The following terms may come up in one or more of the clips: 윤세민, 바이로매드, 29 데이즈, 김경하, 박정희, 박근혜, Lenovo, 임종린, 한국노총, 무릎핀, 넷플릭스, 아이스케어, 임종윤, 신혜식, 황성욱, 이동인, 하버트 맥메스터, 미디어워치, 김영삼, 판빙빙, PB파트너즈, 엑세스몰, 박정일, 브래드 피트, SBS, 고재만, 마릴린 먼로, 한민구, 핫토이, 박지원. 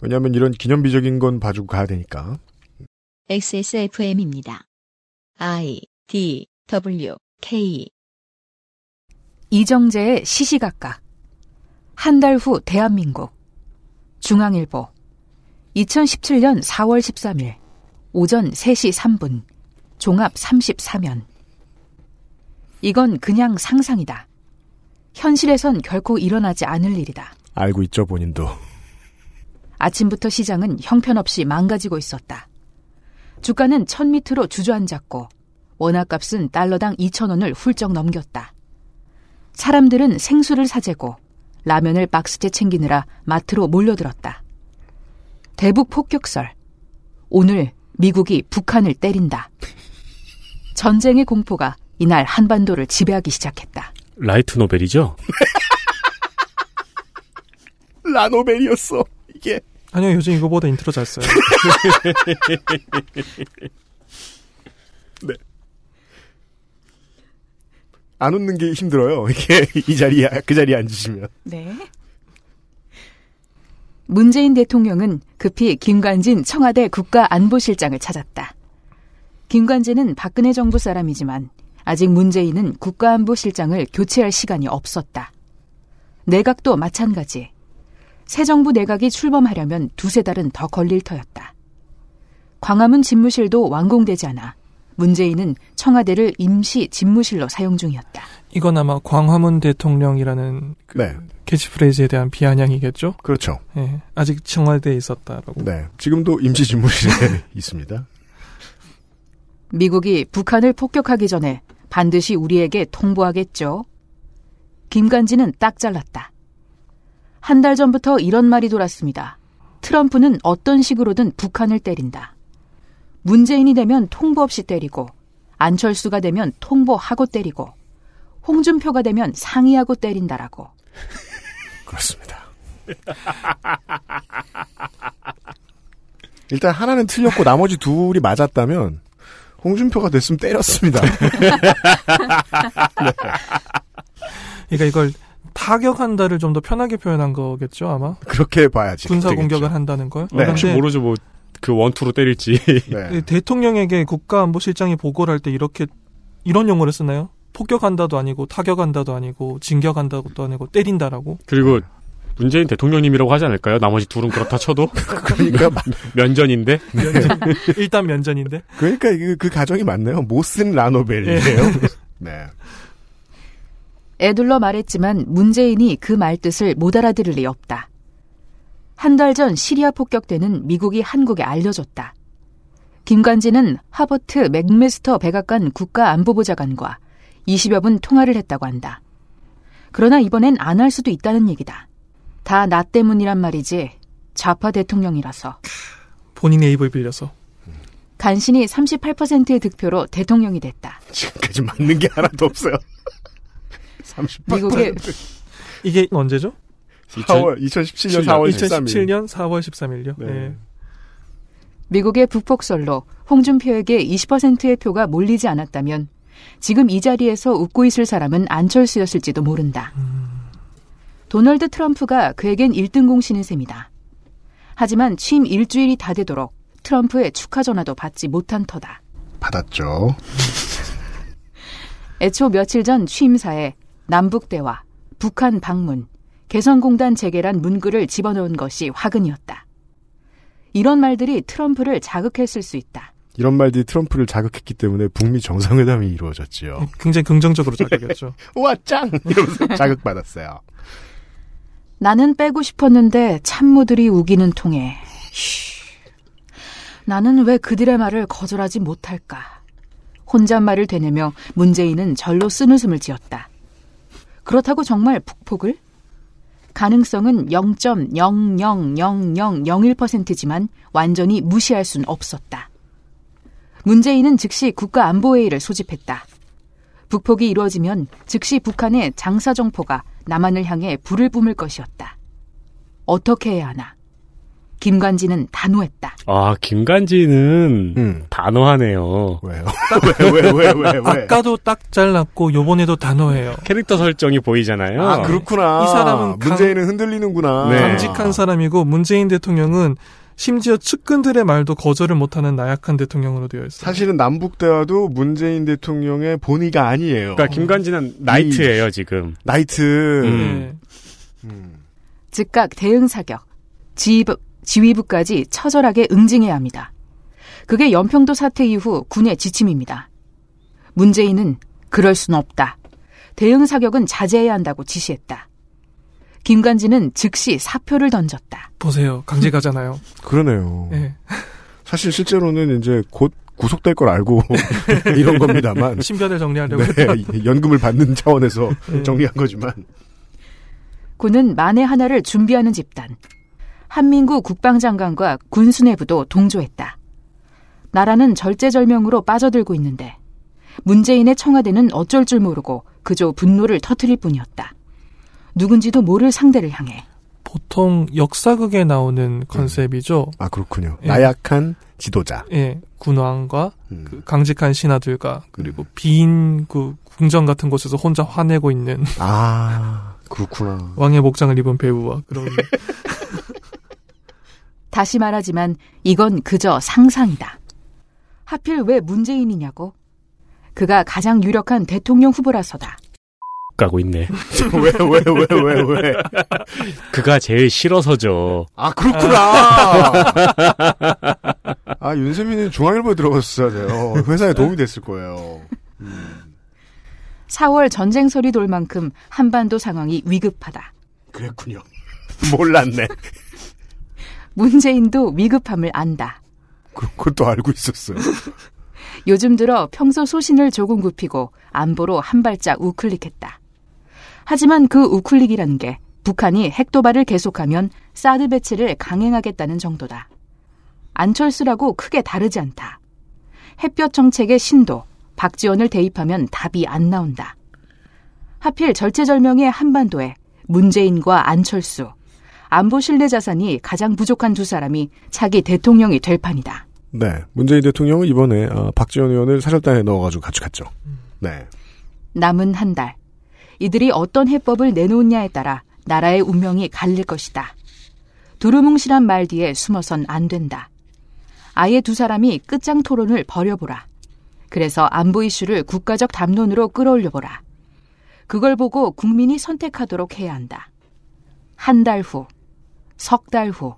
왜냐하면 이런 기념비적인 건 봐주고 가야 되니까. XSFM입니다. I, D, W, K. 이정재의 시시각각. 한 달 후 대한민국. 중앙일보. 2017년 4월 13일. 오전 3시 3분. 종합 34면. 이건 그냥 상상이다. 현실에선 결코 일어나지 않을 일이다. 알고 있죠, 본인도. 아침부터 시장은 형편없이 망가지고 있었다. 주가는 1000미터로 주저앉았고 원화값은 달러당 2,000원을 훌쩍 넘겼다. 사람들은 생수를 사재고 라면을 박스째 챙기느라 마트로 몰려들었다. 대북 폭격설. 오늘 미국이 북한을 때린다. 전쟁의 공포가 이날 한반도를 지배하기 시작했다. 라이트 노벨이죠? 라노벨이었어, 이게. 아니요, 요즘 이거보다 인트로 잘 써요. 네. 안 웃는 게 힘들어요, 이게. 이 자리에, 그 자리에 앉으시면. 네. 문재인 대통령은 급히 김관진 청와대 국가안보실장을 찾았다. 김관진은 박근혜 정부 사람이지만 아직 문재인은 국가안보실장을 교체할 시간이 없었다. 내각도 마찬가지. 새 정부 내각이 출범하려면 두세 달은 더 걸릴 터였다. 광화문 집무실도 완공되지 않아 문재인은 청와대를 임시 집무실로 사용 중이었다. 이건 아마 광화문 대통령이라는 그 네. 캐치프레이즈에 대한 비아냥이겠죠? 그렇죠. 네, 아직 청와대에 있었다라고. 네, 지금도 임시 집무실에 있습니다. 미국이 북한을 폭격하기 전에 반드시 우리에게 통보하겠죠. 김관진은 딱 잘랐다. 한 달 전부터 이런 말이 돌았습니다. 트럼프는 어떤 식으로든 북한을 때린다. 문재인이 되면 통보 없이 때리고 안철수가 되면 통보하고 때리고 홍준표가 되면 상의하고 때린다라고. 그렇습니다. 일단 하나는 틀렸고 나머지 둘이 맞았다면 홍준표가 됐으면 때렸습니다. 네. 그러니까 이걸 타격한다를 좀 더 편하게 표현한 거겠죠, 아마? 그렇게 봐야지. 군사 공격을 한다는 걸? 네. 혹시 모르죠, 뭐, 그 원투로 때릴지. 네. 대통령에게 국가안보실장이 보고를 할 때 이렇게, 이런 용어를 쓰나요? 폭격한다도 아니고, 타격한다도 아니고, 진격한다도 아니고, 때린다라고? 그리고 문재인 대통령님이라고 하지 않을까요? 나머지 둘은 그렇다 쳐도? 그러니까. 면전인데? 면전. 일단 면전인데? 그러니까 그 가정이 맞네요. 못쓴 라노벨이에요. 네. 애둘러 말했지만 문재인이 그 말뜻을 못 알아들을 리 없다. 한 달 전 시리아 폭격대는 미국이 한국에 알려줬다. 김관진은 하버트 맥메스터 백악관 국가안보보좌관과 20여 분 통화를 했다고 한다. 그러나 이번엔 안 할 수도 있다는 얘기다. 다 나 때문이란 말이지. 좌파 대통령이라서. 본인의 입을 빌려서. 간신히 38%의 득표로 대통령이 됐다. 지금까지 맞는 게 하나도 없어요. 38%. 미국의 이게 언제죠? 2017년 4월 13일요. 네. 네. 미국의 북폭설로 홍준표에게 20%의 표가 몰리지 않았다면 지금 이 자리에서 웃고 있을 사람은 안철수였을지도 모른다. 도널드 트럼프가 그에겐 1등 공신인 셈이다. 하지만 취임 일주일이 다 되도록 트럼프의 축하 전화도 받지 못한 터다. 받았죠. 애초 며칠 전 취임사에 남북대화, 북한 방문, 개성공단 재개란 문구를 집어넣은 것이 화근이었다. 이런 말들이 트럼프를 자극했을 수 있다. 이런 말들이 트럼프를 자극했기 때문에 북미 정상회담이 이루어졌지요. 굉장히 긍정적으로 자극했죠. 와, 짱! 이러면서 자극받았어요. 나는 빼고 싶었는데 참모들이 우기는 통에 나는 왜 그들의 말을 거절하지 못할까. 혼잣말을 되뇌며 문재인은 절로 쓴웃음을 지었다. 그렇다고 정말 북폭을? 가능성은 0.00001%지만 완전히 무시할 순 없었다. 문재인은 즉시 국가안보회의를 소집했다. 북폭이 이루어지면 즉시 북한의 장사정포가 남한을 향해 불을 뿜을 것이었다. 어떻게 해야 하나? 김관진은 단호했다. 아, 김관진은 단호하네요. 왜요? 왜? 아까도 딱 잘랐고 요번에도 단호해요. 캐릭터 설정이 보이잖아요. 아, 그렇구나. 이 사람은 문재인은 흔들리는구나. 네. 강직한 사람이고 문재인 대통령은 심지어 측근들의 말도 거절을 못하는 나약한 대통령으로 되어 있어요. 사실은 남북 대화도 문재인 대통령의 본의가 아니에요. 그러니까 김관진은 나이트예요, 지금. 나이트. 즉각 대응 사격, 지휘부까지 처절하게 응징해야 합니다. 그게 연평도 사태 이후 군의 지침입니다. 문재인은 그럴 수는 없다. 대응 사격은 자제해야 한다고 지시했다. 김관진은 즉시 사표를 던졌다. 보세요. 강제가잖아요. 그러네요. 네. 사실 실제로는 이제 곧 구속될 걸 알고 이런 겁니다만. 신변을 정리하려고 했다. 네, 연금을 받는 차원에서 정리한 거지만. 군은 만에 하나를 준비하는 집단. 한민구 국방장관과 군수뇌부도 동조했다. 나라는 절제절명으로 빠져들고 있는데 문재인의 청와대는 어쩔 줄 모르고 그저 분노를 터뜨릴 뿐이었다. 누군지도 모를 상대를 향해. 보통 역사극에 나오는 컨셉이죠. 아, 그렇군요. 예. 나약한 지도자. 예, 군왕과 그 강직한 신하들과 그리고 빈 그 궁전 같은 곳에서 혼자 화내고 있는. 아, 그렇구나. 왕의 복장을 입은 배우와 그런. 다시 말하지만 이건 그저 상상이다. 하필 왜 문재인이냐고? 그가 가장 유력한 대통령 후보라서다. 가고 있네. 왜? 그가 제일 싫어서죠. 아, 그렇구나. 아, 윤세민은 중앙일보에 들어갔어야 돼요. 회사에 도움이 됐을 거예요. 4월 전쟁설이 돌 만큼 한반도 상황이 위급하다. 그랬군요. 몰랐네. 문재인도 위급함을 안다. 그런 것도 알고 있었어요. 요즘 들어 평소 소신을 조금 굽히고 안보로 한 발짝 우클릭했다. 하지만 그 우클릭이라는 게 북한이 핵도발을 계속하면 사드 배치를 강행하겠다는 정도다. 안철수라고 크게 다르지 않다. 햇볕 정책의 신도 박지원을 대입하면 답이 안 나온다. 하필 절체절명의 한반도에 문재인과 안철수, 안보 신뢰 자산이 가장 부족한 두 사람이 차기 대통령이 될 판이다. 네, 문재인 대통령은 이번에 박지원 의원을 사절단에 넣어가지고 가축했죠. 네. 남은 한 달. 이들이 어떤 해법을 내놓느냐에 따라 나라의 운명이 갈릴 것이다. 두루뭉실한 말 뒤에 숨어선 안 된다. 아예 두 사람이 끝장 토론을 벌여보라. 그래서 안보 이슈를 국가적 담론으로 끌어올려보라. 그걸 보고 국민이 선택하도록 해야 한다. 한 달 후, 석 달 후,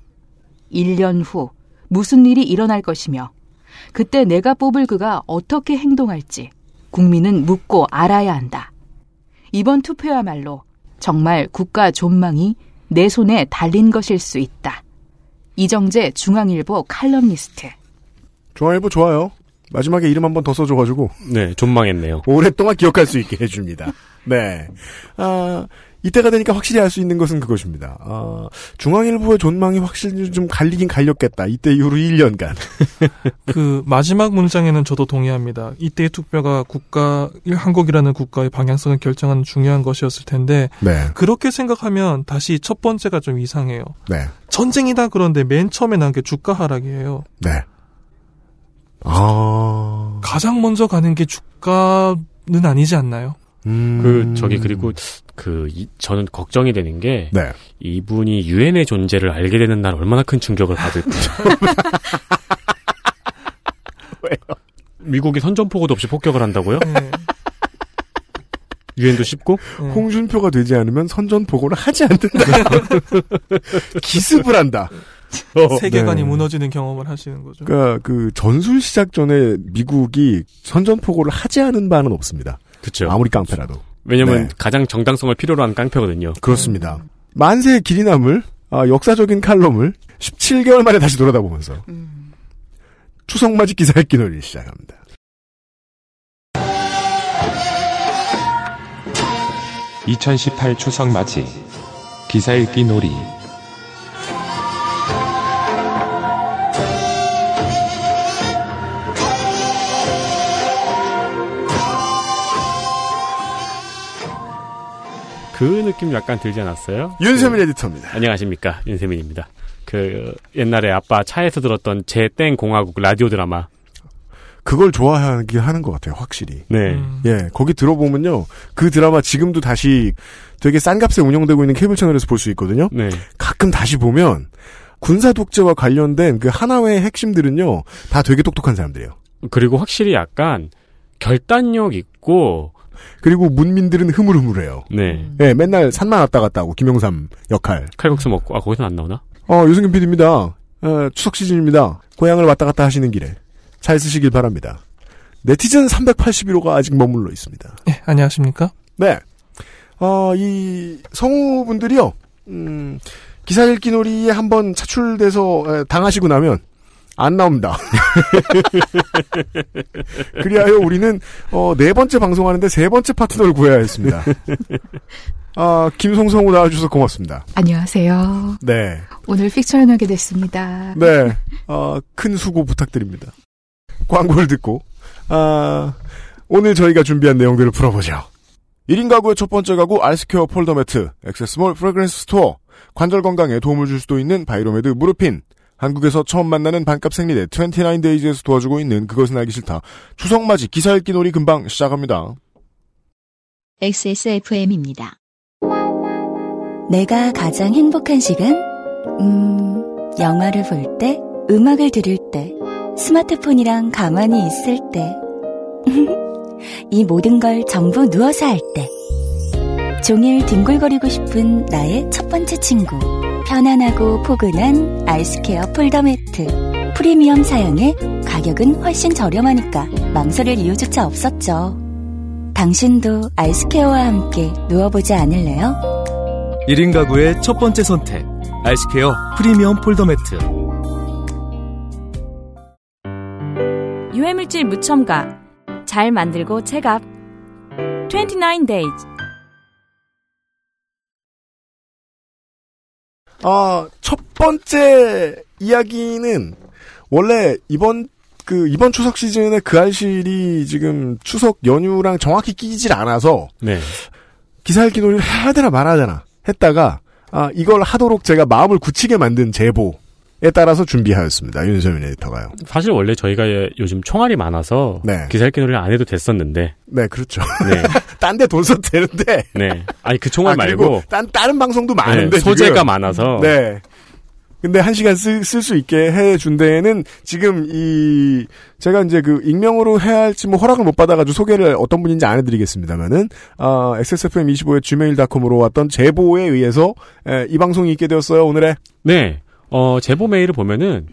1년 후 무슨 일이 일어날 것이며 그때 내가 뽑을 그가 어떻게 행동할지 국민은 묻고 알아야 한다. 이번 투표야말로 정말 국가 존망이 내 손에 달린 것일 수 있다. 이정재 중앙일보 칼럼니스트. 중앙일보 좋아요. 마지막에 이름 한 번 더 써줘가지고. 네, 존망했네요. 오랫동안 기억할 수 있게 해줍니다. 네. 이때가 되니까 확실히 알 수 있는 것은 그것입니다. 중앙일보의 존망이 확실히 좀 갈리긴 갈렸겠다. 이때 이후로 1년간. 그 마지막 문장에는 저도 동의합니다. 이때의 투표가 한국이라는 국가의 방향성을 결정하는 중요한 것이었을 텐데 네. 그렇게 생각하면 다시 첫 번째가 좀 이상해요. 네. 전쟁이다 그런데 맨 처음에 난 게 주가 하락이에요. 네. 아. 가장 먼저 가는 게 주가는 아니지 않나요? 저는 걱정이 되는 게 네. 이분이 유엔의 존재를 알게 되는 날 얼마나 큰 충격을 받을까. 왜요? 미국이 선전포고도 없이 폭격을 한다고요? 유엔도 쉽고 홍준표가 되지 않으면 선전포고를 하지 않는다. 기습을 한다. 세계관이 네. 무너지는 경험을 하시는 거죠. 그러니까 그 전술 시작 전에 미국이 선전포고를 하지 않은 바는 없습니다. 그렇죠. 아무리 깡패라도. 왜냐면 네. 가장 정당성을 필요로 한 깡패거든요. 그렇습니다. 만세의 길이 남을 역사적인 칼럼을 17개월 만에 다시 돌아다보면서 추석 맞이 기사의 끼놀이를 시작합니다. (2018) 추석 맞이 기사의 끼놀이. 그 느낌 약간 들지 않았어요? 윤세민 에디터입니다. 안녕하십니까. 윤세민입니다. 그 옛날에 아빠 차에서 들었던 제땡 공화국 라디오 드라마. 그걸 좋아하게 하는 것 같아요, 확실히. 네. 예, 거기 들어보면요. 그 드라마 지금도 다시 되게 싼 값에 운영되고 있는 케이블 채널에서 볼 수 있거든요. 네. 가끔 다시 보면 군사 독재와 관련된 그 하나회의 핵심들은요. 다 되게 똑똑한 사람들이에요. 그리고 확실히 약간 결단력 있고 그리고 문민들은 흐물흐물해요. 네. 예, 맨날 산만 왔다 갔다 하고 김영삼 역할. 칼국수 먹고. 아, 거기서 안 나오나? 유승균 PD입니다. 추석 시즌입니다. 고향을 왔다 갔다 하시는 길에 잘 쓰시길 바랍니다. 네티즌 381호가 아직 머물러 있습니다. 네, 안녕하십니까? 네. 이 성우분들이요. 기사 읽기 놀이에 한번 차출돼서 당하시고 나면 안 나옵니다. 그리하여 우리는 네 번째 방송하는데 세 번째 파트너를 구해야 했습니다. 김송성우 나와주셔서 고맙습니다. 안녕하세요. 네. 오늘 픽처연하게 됐습니다. 네. 큰 수고 부탁드립니다. 광고를 듣고 오늘 저희가 준비한 내용들을 풀어보죠. 1인 가구의 첫 번째 가구 아이스케어 폴더매트, 엑세스몰 프레그런스 스토어, 관절 건강에 도움을 줄 수도 있는 바이로매드 무릎핀, 한국에서 처음 만나는 반값 생리대 29 데이즈에서 도와주고 있는 그것은 알기 싫다. 추석맞이 기사 읽기 놀이 금방 시작합니다. XSFM입니다. 내가 가장 행복한 시간? 영화를 볼 때, 음악을 들을 때, 스마트폰이랑 가만히 있을 때, 이 모든 걸 전부 누워서 할 때, 종일 뒹굴거리고 싶은 나의 첫 번째 친구, 편안하고 포근한 아이스케어 폴더매트. 프리미엄 사양에 가격은 훨씬 저렴하니까 망설일 이유조차 없었죠. 당신도 아이스케어와 함께 누워보지 않을래요? 1인 가구의 첫 번째 선택, 아이스케어 프리미엄 폴더매트. 유해물질 무첨가, 잘 만들고 체갑 29 days. 첫 번째 이야기는 원래 이번 추석 시즌에 그 알실이 지금 추석 연휴랑 정확히 끼질 않아서 네. 기사 읽기 놀이를 해야 되나 말아야 되나 했다가 이걸 하도록 제가 마음을 굳히게 만든 제보에 따라서 준비하였습니다. 윤세민 에디터가요. 사실 원래 저희가 요즘 총알이 많아서 네. 기사 읽기 놀이를 안 해도 됐었는데. 네, 그렇죠. 네. 딴 데 돈 써도 되는데. 네. 아니, 그 총알 말고. 다른 방송도 많은데. 네, 소재가 지금. 많아서. 네. 근데 한 시간 쓸 수 있게 해준 데에는 지금 제가 이제 그 익명으로 해야 할지 뭐 허락을 못 받아가지고 소개를 어떤 분인지 안 해드리겠습니다만은, xsfm25의 gmail.com으로 왔던 제보에 의해서, 이 방송이 있게 되었어요, 오늘에. 네. 제보 메일을 보면은,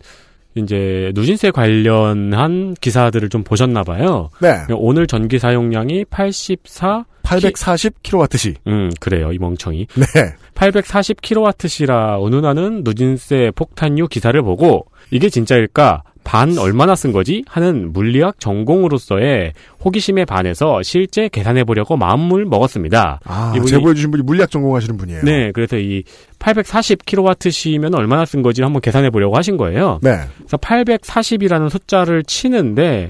이제, 누진세 관련한 기사들을 좀 보셨나봐요. 네. 오늘 전기 사용량이 840kWh. 그래요, 이 멍청이. 네. 840kWh라 운운하는 누진세 폭탄유 기사를 보고, 이게 진짜일까? 반 얼마나 쓴 거지? 하는 물리학 전공으로서의 호기심에 반해서 실제 계산해보려고 마음을 먹었습니다. 이분이, 제보해주신 분이 물리학 전공하시는 분이에요. 네, 그래서 이 840kWh면 얼마나 쓴 거지? 한번 계산해보려고 하신 거예요. 네. 그래서 840이라는 숫자를 치는데,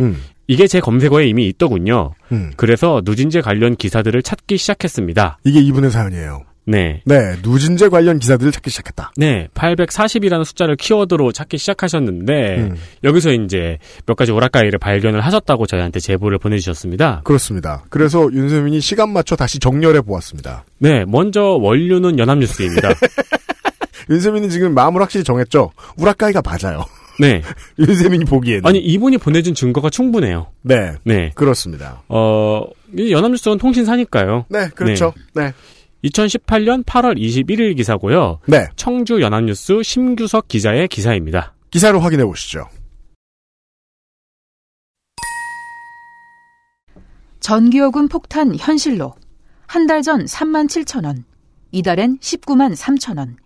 이게 제 검색어에 이미 있더군요. 그래서 누진제 관련 기사들을 찾기 시작했습니다. 이게 이분의 사연이에요. 네. 네, 누진제 관련 기사들을 찾기 시작했다. 네, 840이라는 숫자를 키워드로 찾기 시작하셨는데 여기서 이제 몇 가지 오락가위를 발견을 하셨다고 저희한테 제보를 보내주셨습니다. 그렇습니다. 그래서 윤세민이 시간 맞춰 다시 정렬해 보았습니다. 네, 먼저 원류는 연합뉴스입니다. 윤세민이 지금 마음을 확실히 정했죠. 오락가위가 맞아요. 네. 윤세민이 보기에는. 아니, 이분이 보내준 증거가 충분해요. 네. 네. 그렇습니다. 연합뉴스는 통신사니까요. 네, 그렇죠. 네. 2018년 8월 21일 기사고요. 네. 청주 연합뉴스 심규석 기자의 기사입니다. 기사를 확인해 보시죠. 전기요금 폭탄 현실로. 한 달 전 37,000원, 이달엔 193,000원.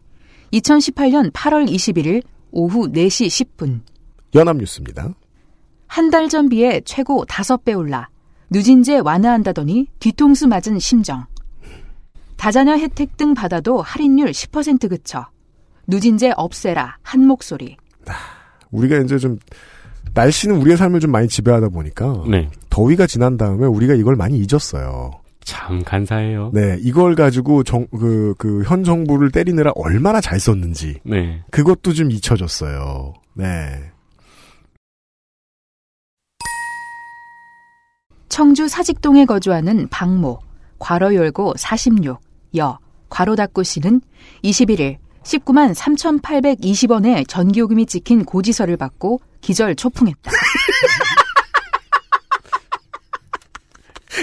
2018년 8월 21일 오후 4시 10분. 연합뉴스입니다. 한 달 전 비해 최고 5배 올라. 누진제 완화한다더니 뒤통수 맞은 심정. 다자녀 혜택 등 받아도 할인율 10% 그쳐. 누진제 없애라 한 목소리. 우리가 이제 좀 날씨는 우리의 삶을 좀 많이 지배하다 보니까 네. 더위가 지난 다음에 우리가 이걸 많이 잊었어요. 참 간사해요. 네, 이걸 가지고 현 정부를 때리느라 얼마나 잘 썼는지. 네. 그것도 좀 잊혀졌어요. 네. 청주 사직동에 거주하는 박모, 괄호 열고 46, 여, 괄호 닫고 씨는 21일 19만 3,820원의 전기요금이 찍힌 고지서를 받고 기절 초풍했다.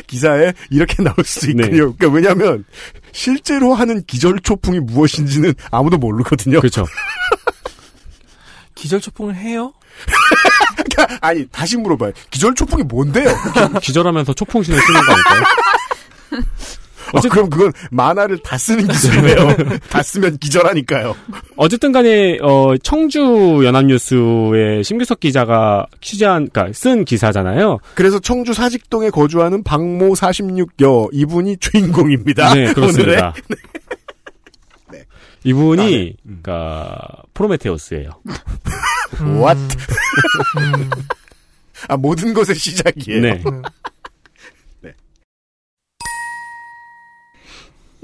기사에 이렇게 나올 수도 있군요. 네. 그러니까 왜냐하면 실제로 하는 기절 초풍이 무엇인지는 아무도 모르거든요. 그렇죠. 기절 초풍을 해요? 아니, 다시 물어봐요. 기절 초풍이 뭔데요? 기절하면서 초풍신을 쓰는 거니까요. 어쨌든 그럼 그건 만화를 다 쓰는 기술이네요. 다 쓰면 기절하니까요. 어쨌든 간에 청주 연합뉴스의 심규석 기자가 쓴 기사잖아요. 그래서 청주 사직동에 거주하는 박모 46여 이분이 주인공입니다. 네, 그렇습니다. 오늘의. 네. 이분이 프로메테우스예요. What? 아, 모든 것의 시작이에요. 네.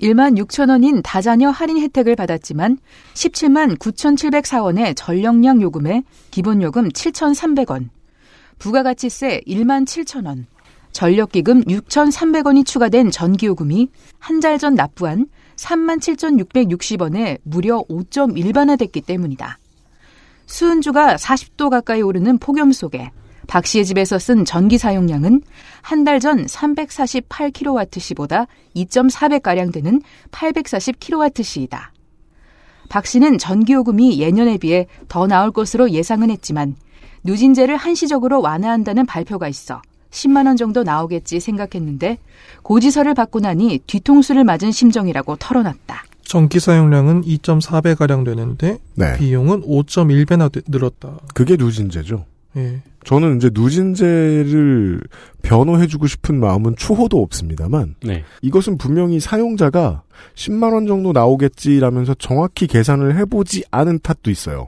1만 6,000원인 다자녀 할인 혜택을 받았지만 17만 9,704원의 전력량 요금에 기본요금 7,300원, 부가가치세 1만 7,000원, 전력기금 6,300원이 추가된 전기요금이 한 달 전 납부한 3만 7,660원에 무려 5.1배나 됐기 때문이다. 수은주가 40도 가까이 오르는 폭염 속에 박 씨의 집에서 쓴 전기 사용량은 한 달 전 348kWh보다 2.4배가량 되는 840kWh이다. 박 씨는 전기요금이 예년에 비해 더 나올 것으로 예상은 했지만 누진제를 한시적으로 완화한다는 발표가 있어 10만 원 정도 나오겠지 생각했는데 고지서를 받고 나니 뒤통수를 맞은 심정이라고 털어놨다. 전기 사용량은 2.4배가량 되는데 네. 비용은 5.1배나 늘었다. 그게 누진제죠. 예. 저는 이제 누진제를 변호해주고 싶은 마음은 추호도 없습니다만 네. 이것은 분명히 사용자가 10만 원 정도 나오겠지라면서 정확히 계산을 해보지 않은 탓도 있어요.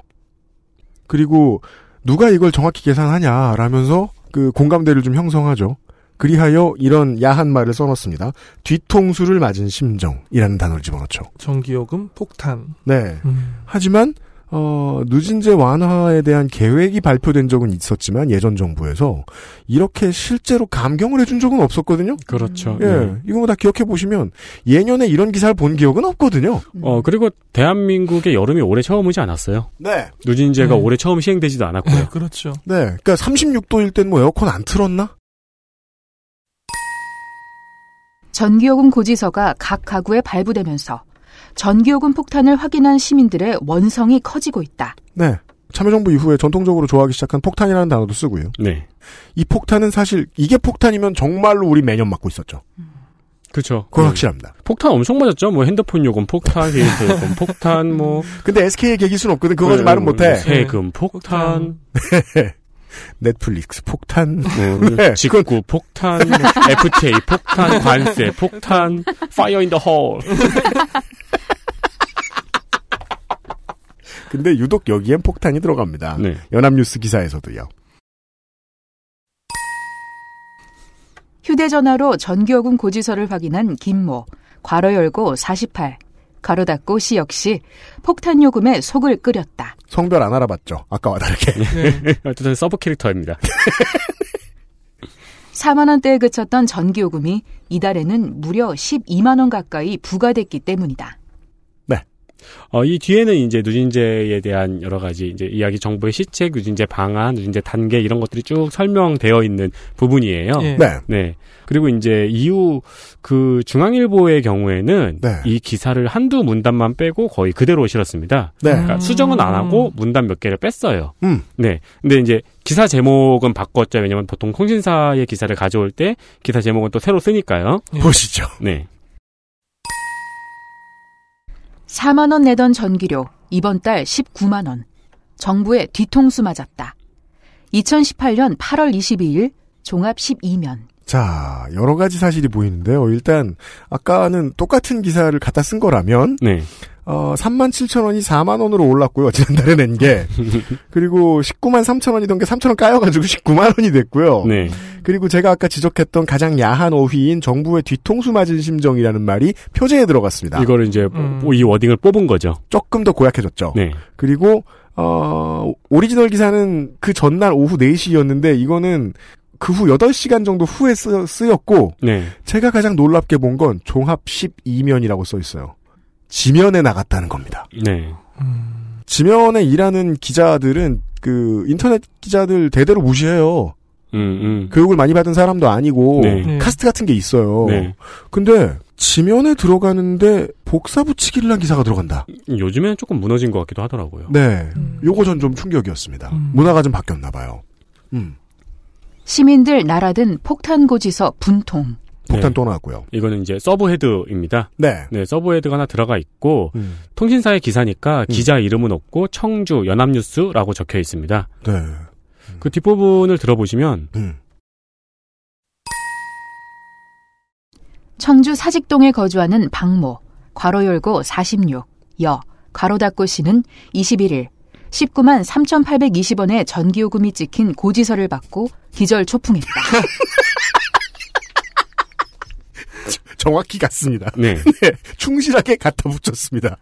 그리고 누가 이걸 정확히 계산하냐라면서 그 공감대를 좀 형성하죠. 그리하여 이런 야한 말을 써놨습니다. 뒤통수를 맞은 심정이라는 단어를 집어넣죠. 전기요금 폭탄. 네. 하지만 누진제 완화에 대한 계획이 발표된 적은 있었지만 예전 정부에서 이렇게 실제로 감경을 해준 적은 없었거든요. 그렇죠. 예, 네. 이거 뭐 다 기억해 보시면 예년에 이런 기사를 본 기억은 없거든요. 그리고 대한민국의 여름이 올해 처음 오지 않았어요. 네. 누진제가 올해 처음 시행되지도 않았고요. 네, 그렇죠. 네, 그러니까 36도일 땐 뭐 에어컨 안 틀었나? 전기요금 고지서가 각 가구에 발부되면서 전기요금 폭탄을 확인한 시민들의 원성이 커지고 있다. 네. 참여정부 이후에 전통적으로 좋아하기 시작한 폭탄이라는 단어도 쓰고요. 네. 이 폭탄은 사실 이게 폭탄이면 정말로 우리 매년 맞고 있었죠. 그렇죠. 그건 확실합니다. 폭탄 엄청 맞았죠. 뭐 핸드폰 요금 폭탄, 데이터 요금 폭탄 뭐. 근데 SK의 계기수는 없거든. 그거 가지고 말은 못해. 세금 폭탄. 넷플릭스 폭탄, 네, 직구 폭탄, FTA 폭탄, 관세 폭탄, 파이어 인 더 홀. 근데 유독 여기엔 폭탄이 들어갑니다. 네. 연합뉴스 기사에서도요. 휴대전화로 전기요금 고지서를 확인한 김모, 괄호 열고 48. 괄호 닫고 씨 역시 폭탄 요금에 속을 끓였다. 성별 안 알아봤죠. 아까와 다르게. 네. 어쨌든 서브 캐릭터입니다. 4만 원대에 그쳤던 전기요금이 이달에는 무려 12만 원 가까이 부과됐기 때문이다. 네. 이 뒤에는 이제 누진제에 대한 여러 가지 이제 이야기, 정부의 시책, 누진제 방안, 누진제 단계 이런 것들이 쭉 설명되어 있는 부분이에요. 네. 네. 그리고 이제 이후 그 중앙일보의 경우에는 네. 이 기사를 한두 문단만 빼고 거의 그대로 실었습니다. 네. 그러니까 수정은 안 하고 문단 몇 개를 뺐어요. 네. 근데 이제 기사 제목은 바꿨죠. 왜냐면 보통 통신사의 기사를 가져올 때 기사 제목은 또 새로 쓰니까요. 보시죠. 네. 4만 원 내던 전기료, 이번 달 19만 원. 정부에 뒤통수 맞았다. 2018년 8월 22일 종합 12면. 자, 여러 가지 사실이 보이는데요. 일단 아까는 똑같은 기사를 갖다 쓴 거라면 네. 37,000원이 4만원으로 올랐고요. 지난달에 낸 게. 그리고 193,000원이던 게 3,000원 까여가지고 190,000원이 됐고요. 네. 그리고 제가 아까 지적했던 가장 야한 어휘인 정부의 뒤통수 맞은 심정이라는 말이 표제에 들어갔습니다. 이거를 이제 이 워딩을 뽑은 거죠. 조금 더 고약해졌죠. 네. 그리고 오리지널 기사는 그 전날 오후 4시였는데 이거는 그 후 8시간 정도 후에 쓰였고 네. 제가 가장 놀랍게 본 건 종합 12면이라고 써 있어요. 지면에 나갔다는 겁니다. 네. 지면에 일하는 기자들은 그 인터넷 기자들 대대로 무시해요. 교육을 많이 받은 사람도 아니고 네. 카스트 같은 게 있어요. 네. 근데 지면에 들어가는데 복사 붙이기를 한 기사가 들어간다. 요즘에는 조금 무너진 것 같기도 하더라고요. 네. 요거 전 좀 충격이었습니다. 문화가 좀 바뀌었나 봐요. 시민들 나라든 폭탄고지서 분통. 폭탄 네. 또 나왔고요. 이거는 이제 서브헤드입니다. 네. 네, 서브헤드가 하나 들어가 있고 통신사의 기사니까 기자 이름은 없고 청주 연합뉴스라고 적혀 있습니다. 네. 그 뒷부분을 들어보시면 청주 사직동에 거주하는 박모 괄호 열고 46 여 괄호 닫고 씨는 21일 193,820원의 전기요금이 찍힌 고지서를 받고 기절초풍했다. 정확히 같습니다. 네. 네. 충실하게 갖다 붙였습니다.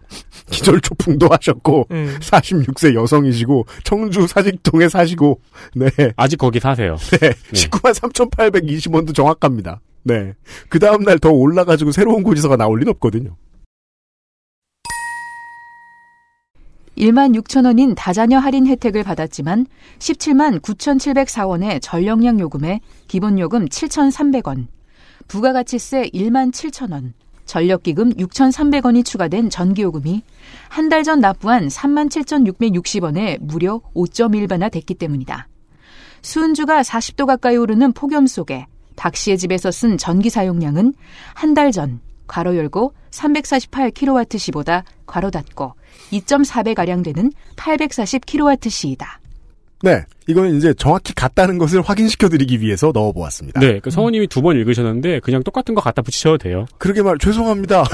기절초풍도 하셨고 46세 여성이시고 청주 사직동에 사시고 네. 아직 거기 사세요. 네. 네. 193,820원도 정확합니다. 네. 그 다음 날 더 올라가지고 새로운 고지서가 나올 리는 없거든요. 16,000원인 다자녀 할인 혜택을 받았지만 179,704원의 전력량 요금에 기본요금 7,300원, 부가가치세 17,000원, 전력기금 6,300원이 추가된 전기요금이 한 달 전 납부한 37,660원에 무려 5.1배나 됐기 때문이다. 수은주가 40도 가까이 오르는 폭염 속에 박 씨의 집에서 쓴 전기 사용량은 한 달 전 괄호 열고 348kWh보다 괄호 닫고 2.4배가량 되는 840kWh이다. 네. 이거는 이제 정확히 같다는 것을 확인시켜드리기 위해서 넣어보았습니다. 네. 그 성우님이 두 번 읽으셨는데 그냥 똑같은 거 갖다 붙이셔도 돼요. 그러게 말 죄송합니다.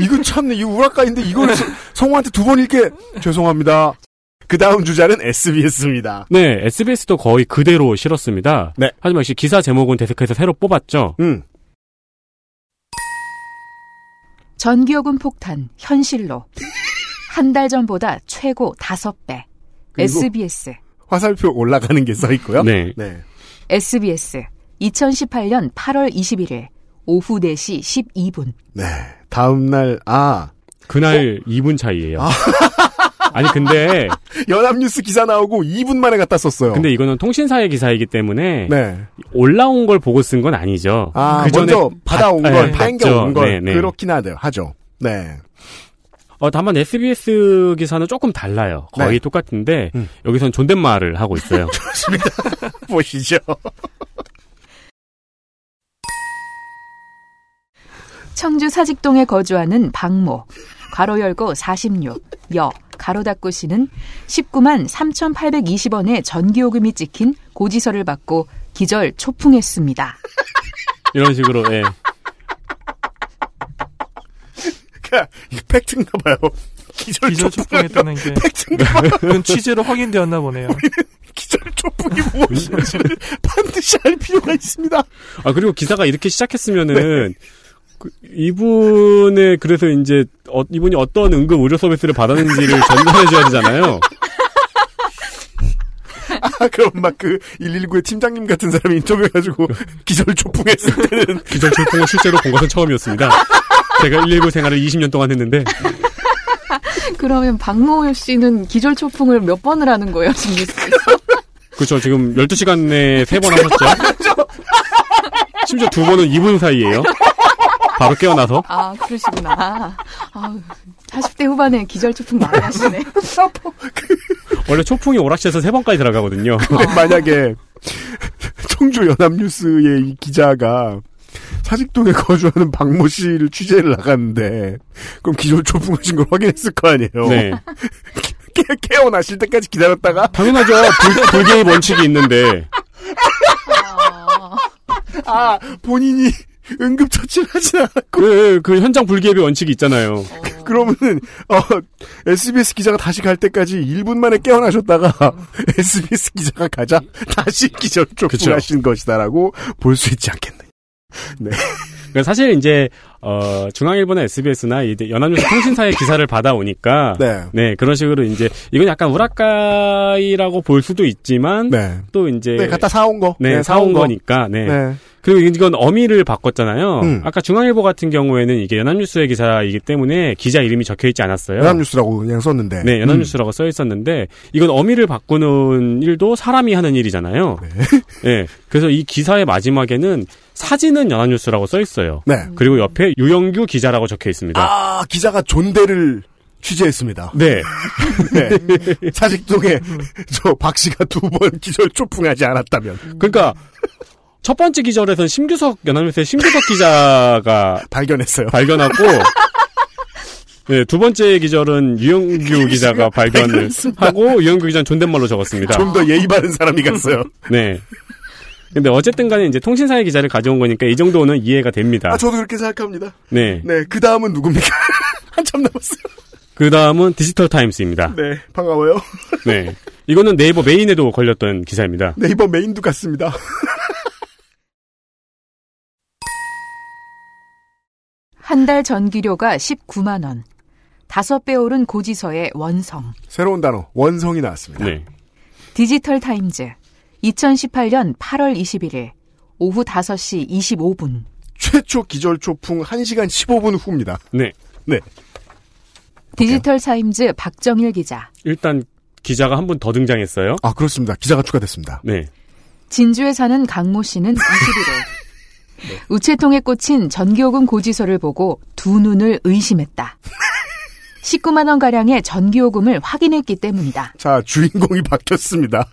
이거 참네. 이거 우라카인데 이걸 성우한테 두 번 읽게 죄송합니다. 그 다음 주자는 SBS입니다. 네. SBS도 거의 그대로 실었습니다. 네. 하지만 역시 기사 제목은 데스크에서 새로 뽑았죠. 전기요금 폭탄 현실로 한 달 전보다 최고 5배. SBS 화살표 올라가는 게 써 있고요. 네. 네. SBS 2018년 8월 21일 오후 4시 12분. 네. 다음 날 그날 2분 차이예요. 아니 근데 연합뉴스 기사 나오고 2분 만에 갖다 썼어요. 근데 이거는 통신사의 기사이기 때문에 네. 올라온 걸 보고 쓴 건 아니죠. 그 전에 먼저 받아온 걸, 땡겨온 걸 그렇긴 하죠. 네. 다만 SBS 기사는 조금 달라요. 거의 네. 똑같은데 여기선 존댓말을 하고 있어요. 좋습니다. 보시죠. 청주 사직동에 거주하는 박모 괄호 열고 46 여 괄호 닫고 씨는 193,820원의 전기요금이 찍힌 고지서를 받고 기절 초풍했습니다. 이런 식으로 예. 이게 팩트인가 봐요. 기절초풍했다는 게 팩트인가 봐요. 그건 취재로 확인되었나 보네요. 기절초풍이 무엇인지 반드시 알 필요가 있습니다. 아 그리고 기사가 이렇게 시작했으면은 네. 이분의 그래서 이제 이분이 어떤 응급 의료 서비스를 받았는지를 전달해줘야 되잖아요. 그럼 막 그 119의 팀장님 같은 사람이 인터뷰해가지고 기절초풍했을 때는 기절초풍을 실제로 본 것은 처음이었습니다. 제가 119 생활을 20년 동안 했는데. 그러면 박모 씨는 기절초풍을 몇 번을 하는 거예요? 지금 그렇죠. 지금 12시간 내에 3번 하셨죠. 심지어 2번은 2분 사이예요. 바로 깨어나서. 아 그러시구나. 40대 후반에 기절초풍 많이 하시네. 원래 초풍이 오락실에서 3번까지 들어가거든요. 만약에 청주연합뉴스의 이 기자가 사직동에 거주하는 박모 씨를 취재를 나갔는데 그럼 기절초풍하신 걸 확인했을 거 아니에요. 네. 깨어나실 때까지 기다렸다가 당연하죠. 불개의 원칙이 있는데 본인이 응급처치를 하지 않았고. 그 현장 불기예배 원칙이 있잖아요. 그러면은, SBS 기자가 다시 갈 때까지 1분 만에 깨어나셨다가, SBS 기자가 가자, 다시 기자를 쫓아가신 것이다라고 볼 수 있지 않겠네. 네. 사실 이제, 중앙일보나 SBS나 연합뉴스 통신사의 기사를 받아오니까, 네, 그런 식으로 이제, 이건 약간 우라카이라고 볼 수도 있지만, 네. 또 이제. 네, 갖다 사온 거. 네, 사온 거니까, 네. 네. 그리고 이건 어미를 바꿨잖아요. 아까 중앙일보 같은 경우에는 이게 연합뉴스의 기사이기 때문에 기자 이름이 적혀있지 않았어요. 연합뉴스라고 그냥 썼는데. 네, 연합뉴스라고 써있었는데 이건 어미를 바꾸는 일도 사람이 하는 일이잖아요. 네. 네, 그래서 이 기사의 마지막에는 사진은 연합뉴스라고 써있어요. 네. 그리고 옆에 유영규 기자라고 적혀있습니다. 아, 기자가 존대를... 취재했습니다. 네. 네. 사직 속에 저 박 씨가 두 번 기절 초풍하지 않았다면. 그러니까 첫 번째 기절에서는 심규석 연합뉴스의 심규석 기자가 발견하고 네, 두 번째 기절은 유영규 기자가 발견을 하고 유영규 기자는 존댓말로 적었습니다. 좀 더 예의 바른 사람이 갔어요. 네. 근데 어쨌든 간에 이제 통신사의 기자를 가져온 거니까 이 정도는 이해가 됩니다. 아, 저도 그렇게 생각합니다. 네. 네, 그 다음은 누굽니까? 한참 남았어요. 그 다음은 디지털 타임스입니다. 네, 반가워요. 네, 이거는 네이버 메인에도 걸렸던 기사입니다. 네이버 메인도 같습니다. 한 달 전기료가 19만 원. 5배 오른 고지서의 원성. 새로운 단어, 원성이 나왔습니다. 네. 디지털 타임즈, 2018년 8월 21일, 오후 5시 25분. 최초 기절초풍 1시간 15분 후입니다. 네. 네. 디지털 타임즈 박정일 기자. 일단 기자가 한 분 더 등장했어요. 아, 그렇습니다. 기자가 추가됐습니다. 네. 진주에 사는 강모 씨는 21일 네. 우체통에 꽂힌 전기요금 고지서를 보고 두 눈을 의심했다. 19만 원 가량의 전기요금을 확인했기 때문이다. 자, 주인공이 바뀌었습니다.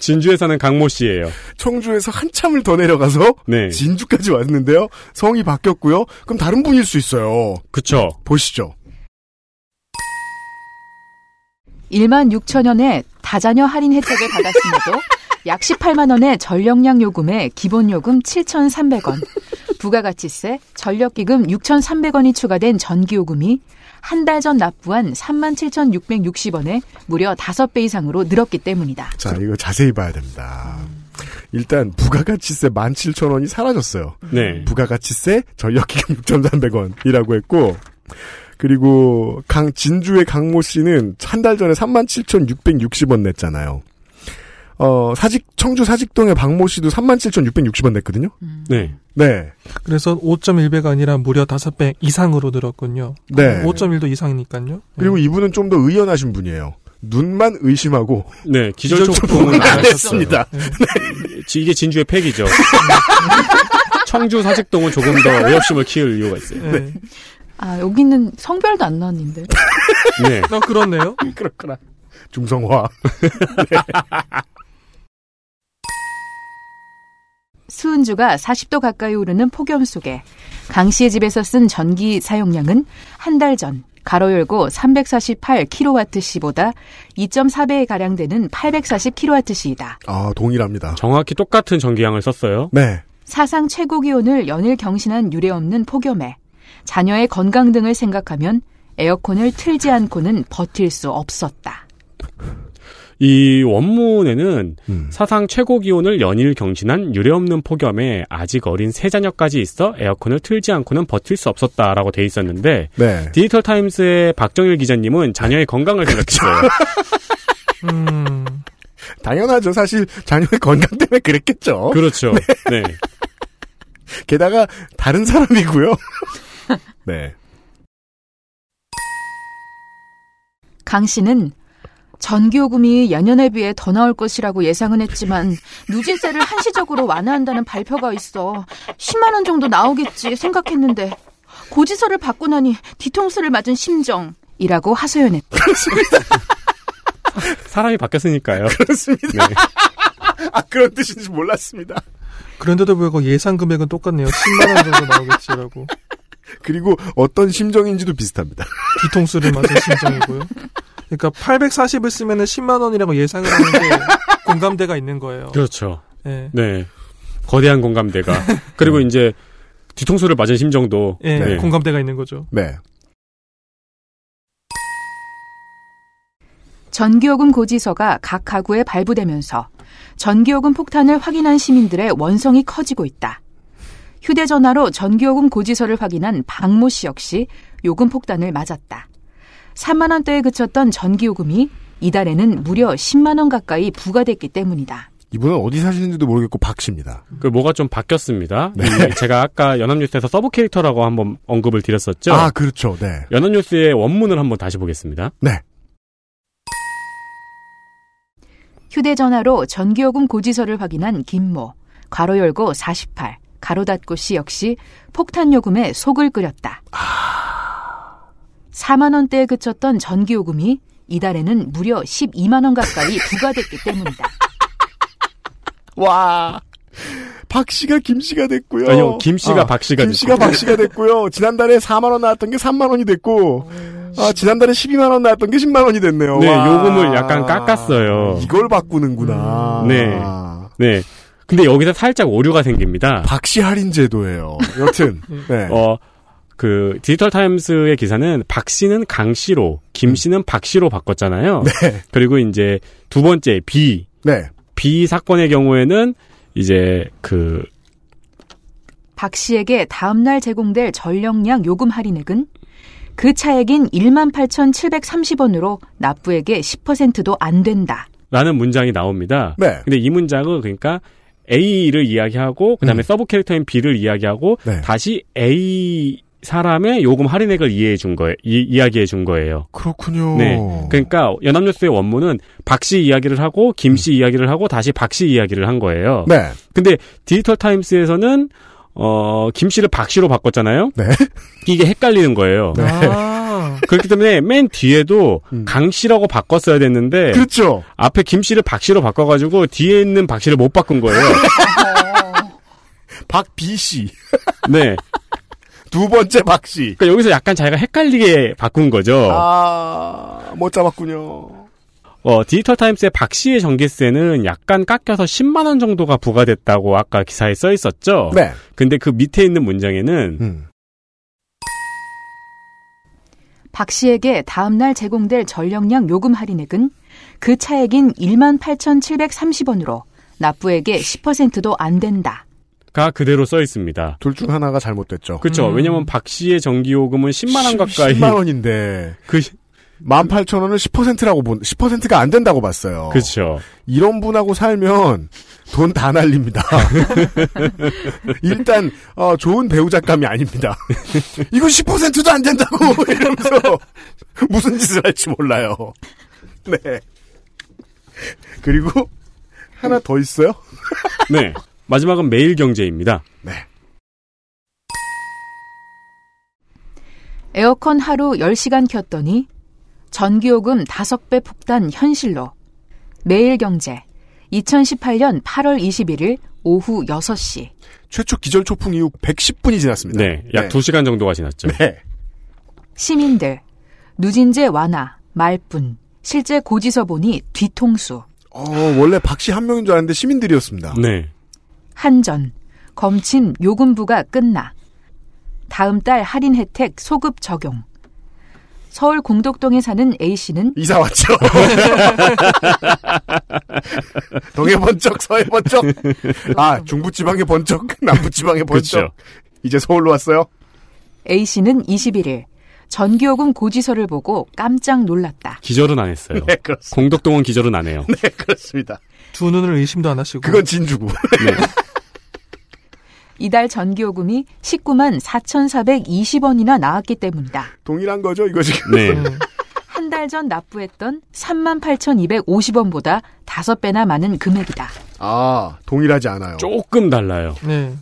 진주에 사는 강모 씨예요. 청주에서 한참을 더 내려가서 네. 진주까지 왔는데요. 성이 바뀌었고요. 그럼 다른 분일 수 있어요. 그렇죠. 보시죠. 16,000원의 다자녀 할인 혜택을 받았음에도 약 18만 원의 전력량 요금에 기본요금 7,300원, 부가가치세, 전력기금 6,300원이 추가된 전기요금이 한 달 전 납부한 37,660원에 무려 5배 이상으로 늘었기 때문이다. 자, 이거 자세히 봐야 됩니다. 일단 부가가치세 17,000원이 사라졌어요. 네. 부가가치세, 전력기금 6,300원이라고 했고 그리고 진주의 강모 씨는 한 달 전에 37,660원 냈잖아요. 청주 사직동의 박모 씨도 37,660원 냈거든요. 네. 네. 그래서 5.1배가 아니라 무려 5배 이상으로 늘었군요. 네. 5.1도 이상이니까요. 그리고 네. 이분은 좀 더 의연하신 분이에요. 눈만 의심하고. 네. 기절초풍은 안 했습니다. 네. 네. 이게 진주의 팩이죠. 청주 사직동은 조금 더 의협심을 키울 이유가 있어요. 네. 네. 아, 여기는 성별도 안 나왔는데. 네. 아, 그렇네요. 그렇구나. 중성화. 네. 수은주가 40도 가까이 오르는 폭염 속에 강 씨의 집에서 쓴 전기 사용량은 한 달 전 가로 열고 348kWh보다 2.4배에 가량 되는 840kWh이다. 아, 동일합니다. 정확히 똑같은 전기량을 썼어요. 네. 사상 최고 기온을 연일 경신한 유례 없는 폭염에 자녀의 건강 등을 생각하면 에어컨을 틀지 않고는 버틸 수 없었다. 이 원문에는 사상 최고 기온을 연일 경신한 유례없는 폭염에 아직 어린 세 자녀까지 있어 에어컨을 틀지 않고는 버틸 수 없었다라고 돼 있었는데 네. 디지털 타임스의 박정일 기자님은 자녀의 건강을 생각했어요. 당연하죠. 사실 자녀의 건강 때문에 그랬겠죠. 그렇죠. 네. 네. 게다가 다른 사람이고요. 네. 강 씨는 전기요금이 예년에 비해 더 나올 것이라고 예상은 했지만 누진세를 한시적으로 완화한다는 발표가 있어 10만 원 정도 나오겠지 생각했는데 고지서를 받고 나니 뒤통수를 맞은 심정이라고 하소연했다. 사람이 바뀌었으니까요. 그렇습니다. 네. 아, 그런 뜻인지 몰랐습니다. 그런데도 불구하고 예상 금액은 똑같네요. 10만 원 정도 나오겠지라고. 그리고 어떤 심정인지도 비슷합니다. 뒤통수를 맞은 심정이고요. 그러니까 840을 쓰면은 10만 원이라고 예상을 하는데 공감대가 있는 거예요. 그렇죠. 네. 네. 거대한 공감대가. 그리고 이제 뒤통수를 맞은 심정도 예, 네. 공감대가 있는 거죠. 네. 전기요금 고지서가 각 가구에 발부되면서 전기요금 폭탄을 확인한 시민들의 원성이 커지고 있다. 휴대전화로 전기요금 고지서를 확인한 박모 씨 역시 요금 폭탄을 맞았다. 3만 원대에 그쳤던 전기요금이 이달에는 무려 10만 원 가까이 부과됐기 때문이다. 이분은 어디 사시는지도 모르겠고 박 씨입니다. 그 뭐가 좀 바뀌었습니다. 네. 제가 아까 연합뉴스에서 서브 캐릭터라고 한번 언급을 드렸었죠. 아 그렇죠. 네. 연합뉴스의 원문을 한번 다시 보겠습니다. 네. 휴대전화로 전기요금 고지서를 확인한 김모, 괄호 열고 48, 가로 닫고 씨 역시 폭탄요금에 속을 끓였다. 4만 원대에 그쳤던 전기요금이 이달에는 무려 12만 원 가까이 부과됐기 때문이다. 와, 박 씨가 김 씨가 됐고요. 아니요, 김 씨가 박 씨가 됐고요. 김 씨가 박 씨가 됐고요. 지난달에 4만 원 나왔던 게 3만 원이 됐고 아, 지난달에 12만 원 나왔던 게 10만 원이 됐네요. 네, 와. 요금을 약간 깎았어요. 이걸 바꾸는구나. 네, 네. 근데 여기서 살짝 오류가 생깁니다. 박씨 할인 제도예요. 여튼, 네. 그 디지털 타임스의 기사는 박 씨는 강 씨로, 김 씨는 박 씨로 바꿨잖아요. 네. 그리고 이제 두 번째 B, 네. B 사건의 경우에는 이제 그 박 씨에게 다음 날 제공될 전력량 요금 할인액은 그 차액인 18,730원으로 납부액의 10%도 안 된다.라는 문장이 나옵니다. 네. 근데 이 문장은 그러니까 A를 이야기하고 그다음에 서브 캐릭터인 B를 이야기하고 네. 다시 A 사람의 요금 할인액을 이야기해 준 거예요. 그렇군요. 네. 그러니까 연합뉴스의 원문은 박 씨 이야기를 하고 김 씨 이야기를 하고 다시 박 씨 이야기를 한 거예요. 네. 근데 디지털 타임스에서는 김 씨를 박 씨로 바꿨잖아요. 네. 이게 헷갈리는 거예요. 네. 그렇기 때문에 맨 뒤에도 강 씨라고 바꿨어야 됐는데 그렇죠. 앞에 김 씨를 박 씨로 바꿔가지고 뒤에 있는 박 씨를 못 바꾼 거예요. 박 B 씨. 네. 두 번째 박 씨. 그러니까 여기서 약간 자기가 헷갈리게 바꾼 거죠. 아, 못 잡았군요. 디지털 타임스의 박 씨의 전기세는 약간 깎여서 10만 원 정도가 부과됐다고 아까 기사에 써 있었죠. 네. 근데 그 밑에 있는 문장에는 박 씨에게 다음 날 제공될 전력량 요금 할인액은 그 차액인 18,730원으로 납부액의 10%도 안 된다. 가 그대로 써 있습니다. 둘 중 하나가 잘못됐죠. 그렇죠. 왜냐면 박 씨의 전기요금은 10만 원 가까이. 10만 원인데. 18,000원을 10%라고 10%가 안 된다고 봤어요. 그렇죠. 이런 분하고 살면 돈 다 날립니다. 일단 좋은 배우 작감이 아닙니다. 이건 10%도 안 된다고 이러면서 무슨 짓을 할지 몰라요. 네. 그리고 하나 더 있어요? 네. 마지막은 매일경제입니다. 네. 에어컨 하루 10시간 켰더니 전기요금 5배 폭탄 현실로. 매일경제 2018년 8월 21일 오후 6시. 최초 기절초풍 이후 110분이 지났습니다. 네, 약 2시간 정도가 지났죠. 네. 시민들 누진제 완화, 말뿐. 실제 고지서 보니 뒤통수. 원래 박씨 한 명인 줄 알았는데 시민들이었습니다. 네. 한전 검침 요금부가 끝나. 다음 달 할인 혜택 소급 적용. 서울 공덕동에 사는 A씨는 이사 왔죠. 동해 번쩍, 서해 번쩍. 아, 중부지방에 번쩍, 남부지방에 번쩍. 그쵸. 이제 서울로 왔어요. A씨는 21일 전기요금 고지서를 보고 깜짝 놀랐다. 기절은 안 했어요. 네, 그렇습니다. 공덕동은 기절은 안 해요. 네, 그렇습니다. 두 눈을 의심도 안 하시고. 그건 진주고. 네. 이달 전기요금이 194,420원이나 나왔기 때문이다. 동일한 거죠, 이거 지금? 네. 한 달 전 납부했던 38,250원보다 5배나 많은 금액이다. 아, 동일하지 않아요. 조금 달라요. 네.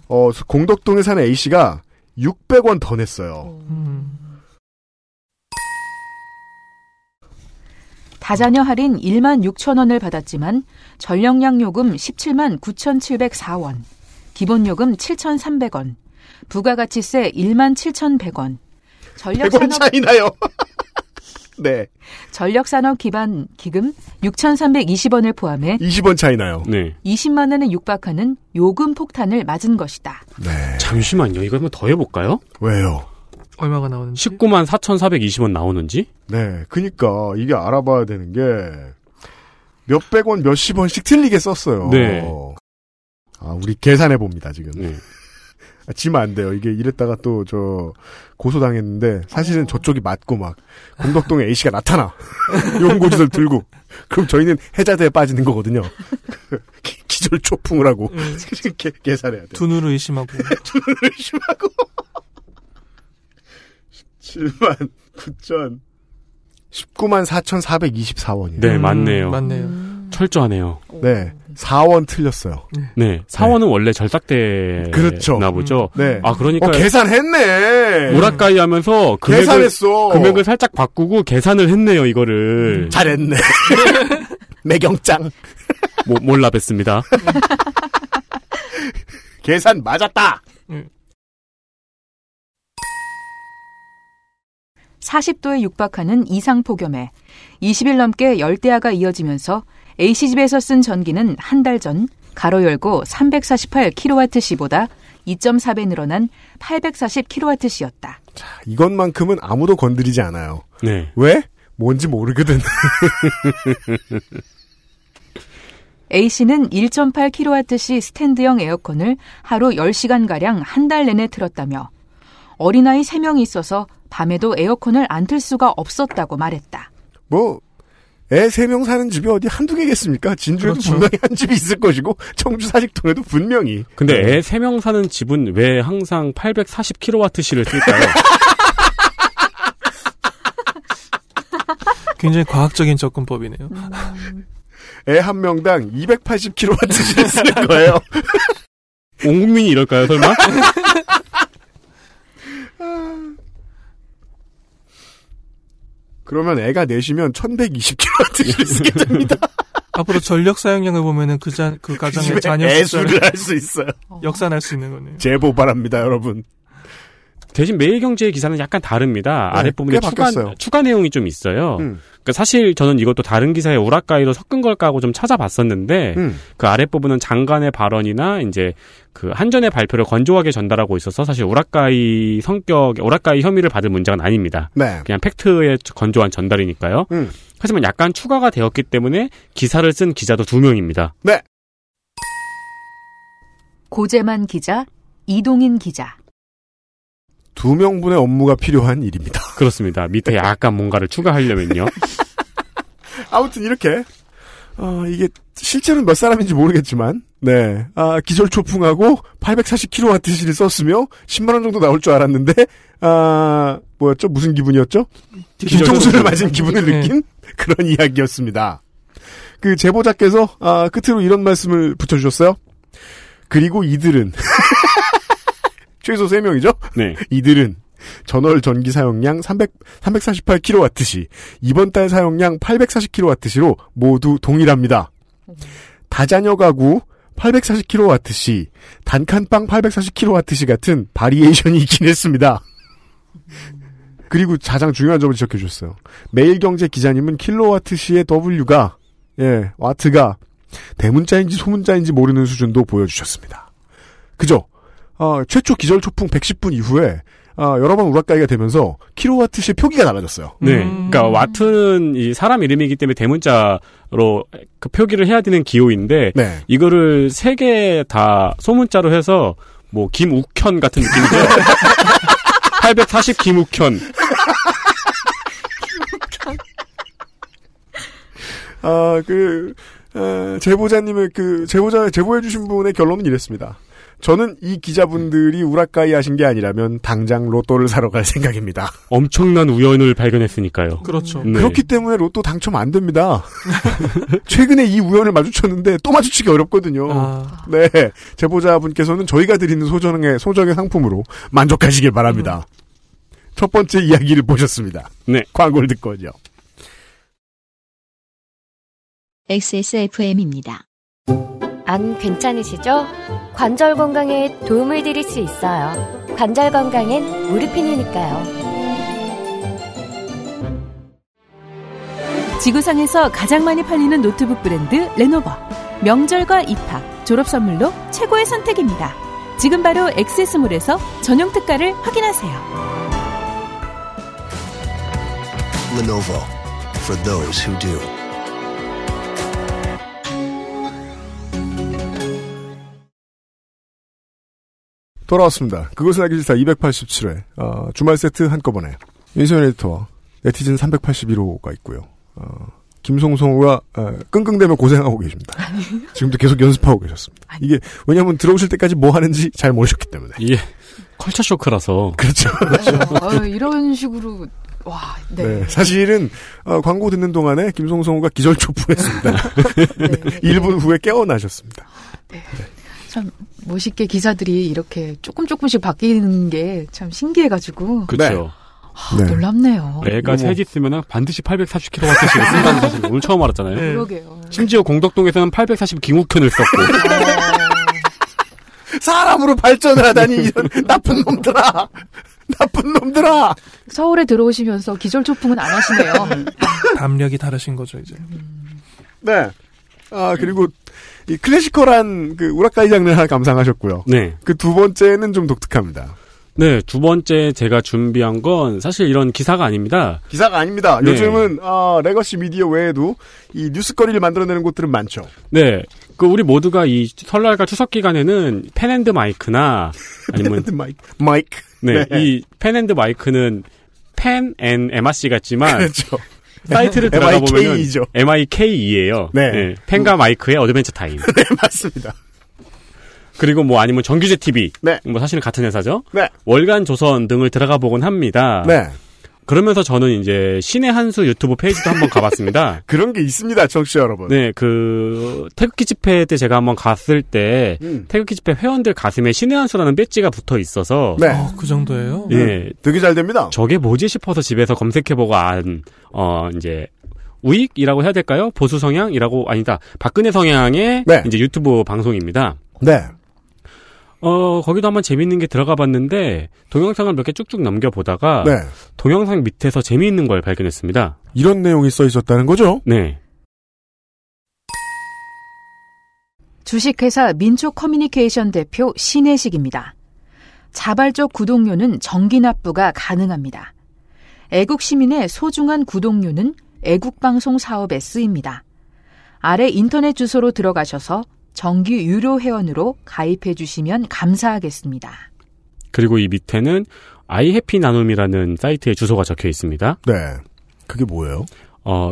공덕동에 사는 A씨가 600원 더 냈어요. 다자녀 할인 16,000원을 받았지만 전력량 요금 179,704원. 기본요금 7,300원, 부가가치세 17,100원. 100원 차이나요. 네. 전력산업 기반 기금 6,320원을 포함해 20원 차이나요. 네. 20만 원에 육박하는 요금 폭탄을 맞은 것이다. 네. 잠시만요. 이거 한번 더 해볼까요? 왜요? 얼마가 나오는지? 19만 4,420원 나오는지? 네. 그러니까 이게 알아봐야 되는 게 몇백 원, 몇십 원씩 틀리게 썼어요. 네. 아, 우리 계산해봅니다, 지금. 네. 아, 지면 안 돼요. 이게 이랬다가 또, 고소당했는데, 사실은 저쪽이 맞고 막, 공덕동에 A씨가 나타나. 용고지를 들고. 그럼 저희는 해자대에 빠지는 거거든요. 기절 초풍을 하고. 계산해야 돼요. 두 눈을 의심하고. 17만 9천. 19만 4,424원이에요. 네, 맞네요. 맞네요. 철저하네요. 네. 4원 틀렸어요. 네. 네. 4원은 네. 원래 절삭되나 그렇죠. 보죠. 네. 아, 그러니까. 계산했네! 오락가이 하면서 금액을. 계산했어! 금액을 살짝 바꾸고 계산을 했네요, 이거를. 잘했네. 매경짱. 몰라 뵀습니다. 계산 맞았다! 40도에 육박하는 이상폭염에 20일 넘게 열대야가 이어지면서 A씨 집에서 쓴 전기는 한 달 전 가로 열고 348kWh보다 2.4배 늘어난 840kWh였다. 자, 이것만큼은 아무도 건드리지 않아요. 네. 왜? 뭔지 모르거든. A씨는 1.8kWh 스탠드형 에어컨을 하루 10시간가량 한 달 내내 틀었다며 어린아이 3명이 있어서 밤에도 에어컨을 안 틀 수가 없었다고 말했다. 뭐 애 3명 사는 집이 어디 한두 개겠습니까? 진주에도 그렇죠. 분명히 한 집이 있을 것이고 청주 사직동에도 분명히. 근데 애 3명 사는 집은 왜 항상 840kWh를 쓸까요? 굉장히 과학적인 접근법이네요. 애 한 명당 280kWh를 쓰는 거예요. 온 국민이 이럴까요? 설마? 그러면 애가 내시면 1120kWh를 쓰게 됩니다. 앞으로 전력 사용량을 보면은 그 가정의 자녀 애수를 할 수 있어요. 역산할 수 있는 거네요. 제보 바랍니다, 여러분. 대신 매일경제의 기사는 약간 다릅니다. 네, 아랫부분에 추가 내용이 좀 있어요. 그러니까 사실 저는 이것도 다른 기사에 오락가위로 섞은 걸까 하고 좀 찾아봤었는데 그 아랫부분은 장관의 발언이나 이제 그 한전의 발표를 건조하게 전달하고 있어서 사실 오락가위 혐의를 받을 문제는 아닙니다. 네. 그냥 팩트의 건조한 전달이니까요. 하지만 약간 추가가 되었기 때문에 기사를 쓴 기자도 2명입니다. 네. 고재만 기자, 이동인 기자. 2명분의 업무가 필요한 일입니다. 그렇습니다. 밑에 약간 뭔가를 추가하려면요. 아무튼 이렇게 이게 실제로 몇 사람인지 모르겠지만 네, 아, 기절초풍하고 840kWh를 썼으며 10만 원 정도 나올 줄 알았는데 아, 뭐였죠? 무슨 기분이었죠? 뒤통수를 맞은 기분을 느낀 그런 이야기였습니다. 그 제보자께서 끝으로 이런 말씀을 붙여주셨어요. 그리고 이들은 최소 3명이죠? 네. 이들은 전월 전기 사용량 348kWh, 이번 달 사용량 840kWh로 모두 동일합니다. 다자녀 가구 840kWh, 단칸방 840kWh 같은 바리에이션이 있긴 했습니다. 그리고 가장 중요한 점을 지적해 주셨어요. 매일경제 기자님은 킬로와트시의 W가, 와트가 대문자인지 소문자인지 모르는 수준도 보여주셨습니다. 그죠? 최초 기절초풍 110분 이후에 여러 번 우락가기가 되면서 킬로와트시 표기가 달라졌어요. 네, 그러니까 와트는 이 사람 이름이기 때문에 대문자로 그 표기를 해야 되는 기호인데 네. 이거를 3개 다 소문자로 해서 뭐 김욱현 같은 느낌이죠. 840 김욱현. 제보자님의 제보해주신 분의 결론은 이랬습니다. 저는 이 기자분들이 우락가이 하신 게 아니라면 당장 로또를 사러 갈 생각입니다. 엄청난 우연을 발견했으니까요. 그렇죠. 네. 그렇기 때문에 로또 당첨 안 됩니다. 최근에 이 우연을 마주쳤는데 또 마주치기 어렵거든요. 네, 제보자분께서는 저희가 드리는 소정의 상품으로 만족하시길 바랍니다. 첫 번째 이야기를 보셨습니다. 네, 광고를 듣고 오죠. XSFM입니다. 안 괜찮으시죠? 관절 건강에 도움을 드릴 수 있어요. 관절 건강엔 무릎핀이니까요. 지구상에서 가장 많이 팔리는 노트북 브랜드 레노버. 명절과 입학, 졸업선물로 최고의 선택입니다. 지금 바로 엑세스몰에서 전용 특가를 확인하세요. Lenovo, for those who do. 돌아왔습니다. 그것은 알기 싫다 287회. 주말 세트 한꺼번에. 윤세민 에디터와 네티즌 381호가 있고요. 김송성우가 끙끙대며 고생하고 계십니다. 아니요. 지금도 계속 연습하고 계셨습니다. 아니요. 이게 왜냐하면 들어오실 때까지 뭐 하는지 잘 모르셨기 때문에. 이게 컬처 쇼크라서. 그렇죠. 네. 이런 식으로. 와, 네. 네, 사실은 광고 듣는 동안에 김송성우가 기절초풍했습니다. 네, 1분 후에 깨어나셨습니다. 네. 네. 참 멋있게 기사들이 이렇게 조금씩 바뀌는 게 참 신기해가지고. 그렇죠. 네. 놀랍네요. 애가 세 집 쓰면 반드시 840kWh를 쓴다는 사실 오늘 처음 알았잖아요. 네. 그러게요. 심지어 공덕동에서는 840 기무편을 썼고. 사람으로 발전을 하다니, 이런 나쁜 놈들아! 나쁜 놈들아! 서울에 들어오시면서 기절초풍은 안 하시네요. 담력이 다르신 거죠, 이제. 네. 그리고, 이 클래시컬한 그 우라카이 장르를 하나 감상하셨고요. 네. 그 두 번째는 좀 독특합니다. 네, 두 번째 제가 준비한 건 사실 이런 기사가 아닙니다. 기사가 아닙니다. 네. 요즘은 레거시 미디어 외에도 이 뉴스거리를 만들어내는 곳들은 많죠. 네, 우리 모두가 이 설날과 추석 기간에는 펜 앤드 마이크나 아니면 펜 앤드 마이크. 네, 네. 이 펜 앤드 마이크는 펜 앤 MRC 같지만 그렇죠. 사이트를 들어가 보면 MIK이에요. 네. 네, 펜과 마이크의 어드벤처 타임. 네, 맞습니다. 그리고 아니면 정규재 TV. 네. 사실은 같은 회사죠. 네. 월간조선 등을 들어가 보곤 합니다. 네. 그러면서 저는 이제 신의 한수 유튜브 페이지도 한번 가봤습니다. 그런 게 있습니다, 청취자 여러분. 네, 태극기 집회 때 제가 한번 갔을 때, 태극기 집회 회원들 가슴에 신의 한수라는 배지가 붙어 있어서. 네. 그 정도예요? 예. 네. 되게 잘 됩니다. 저게 뭐지 싶어서 집에서 검색해보고 이제, 우익이라고 해야 될까요? 보수 성향이라고, 아니다. 박근혜 성향의. 네. 이제 유튜브 방송입니다. 네. 거기도 한번 재미있는 게 들어가 봤는데, 동영상을 몇 개 쭉쭉 넘겨보다가, 네. 동영상 밑에서 재미있는 걸 발견했습니다. 이런 내용이 써 있었다는 거죠? 네. 주식회사 민초 커뮤니케이션 대표 신혜식입니다. 자발적 구독료는 정기 납부가 가능합니다. 애국 시민의 소중한 구독료는 애국방송 사업에 쓰입니다. 아래 인터넷 주소로 들어가셔서 정기 유료 회원으로 가입해 주시면 감사하겠습니다. 그리고 이 밑에는 아이해피 나눔이라는 사이트의 주소가 적혀 있습니다. 네. 그게 뭐예요?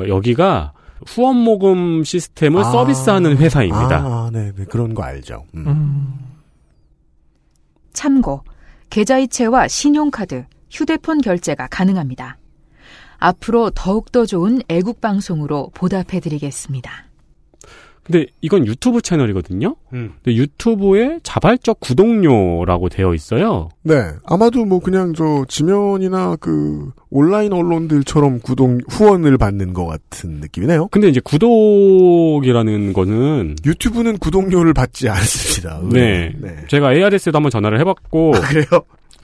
여기가 후원 모금 시스템을 서비스하는 회사입니다. 네. 그런 거 알죠. 참고, 계좌이체와 신용카드, 휴대폰 결제가 가능합니다. 앞으로 더욱더 좋은 애국방송으로 보답해드리겠습니다. 근데 이건 유튜브 채널이거든요. 근데 유튜브에 자발적 구독료라고 되어 있어요. 네, 아마도 그냥 지면이나 온라인 언론들처럼 후원을 받는 것 같은 느낌이네요. 근데 이제 구독이라는 거는 유튜브는 구독료를 받지 않습니다. 네. 제가 ARS에도 한번 전화를 해봤고. 그래요?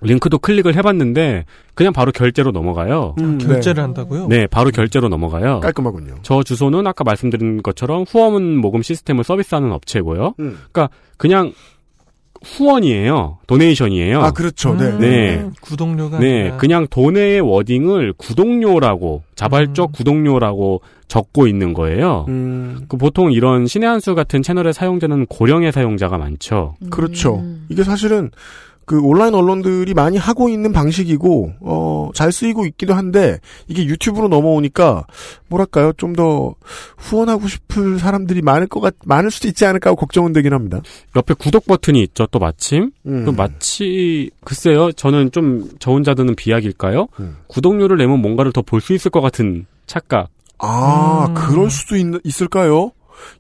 링크도 클릭을 해봤는데 그냥 바로 결제로 넘어가요. 결제를 한다고요? 네, 바로 결제로 넘어가요. 깔끔하군요. 저 주소는 아까 말씀드린 것처럼 후원 모금 시스템을 서비스하는 업체고요. 그러니까 그냥 후원이에요. 도네이션이에요. 그렇죠. 네. 구독료가 아니라. 그냥 돈의 워딩을 구독료라고 자발적 구독료라고 적고 있는 거예요. 보통 이런 신의 한수 같은 채널의 사용자는 고령의 사용자가 많죠. 그렇죠. 이게 사실은 온라인 언론들이 많이 하고 있는 방식이고, 잘 쓰이고 있기도 한데, 이게 유튜브로 넘어오니까, 뭐랄까요, 좀 더 후원하고 싶은 사람들이 많을 수도 있지 않을까 하고 걱정은 되긴 합니다. 옆에 구독 버튼이 있죠, 또 마침. 또 마치, 글쎄요, 저는 저 혼자 드는 비약일까요? 구독료를 내면 뭔가를 더 볼 수 있을 것 같은 착각. 그럴 수도 있을까요?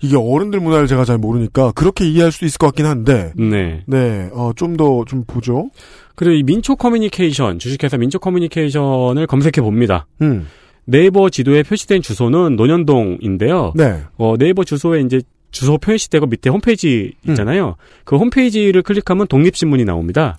이게 어른들 문화를 제가 잘 모르니까 그렇게 이해할 수도 있을 것 같긴 한데. 네. 네. 좀 보죠. 그리고 이 민초 커뮤니케이션, 주식회사 민초 커뮤니케이션을 검색해 봅니다. 네이버 지도에 표시된 주소는 논현동인데요. 네. 네이버 주소에 이제 주소 표시되고 밑에 홈페이지 있잖아요. 그 홈페이지를 클릭하면 독립신문이 나옵니다.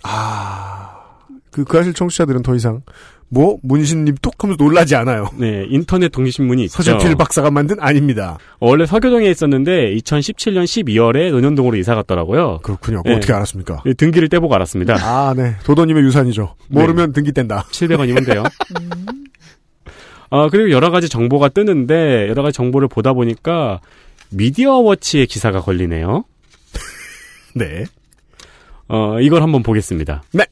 그 아실 청취자들은 더 이상 뭐 문신님 톡 하면서 놀라지 않아요. 네, 인터넷 동시신문이 있죠. 서재필 박사가 만든 아닙니다. 원래 서교동에 있었는데 2017년 12월에 논현동으로 이사 갔더라고요. 그렇군요. 네. 어떻게 알았습니까? 네, 등기를 떼보고 알았습니다. 아, 네. 도도님의 유산이죠. 모르면 네. 등기 뗀다. 700원이면 돼요. 그리고 여러 가지 정보가 뜨는데 여러 가지 정보를 보다 보니까 미디어워치의 기사가 걸리네요. 네. 이걸 한번 보겠습니다. 네.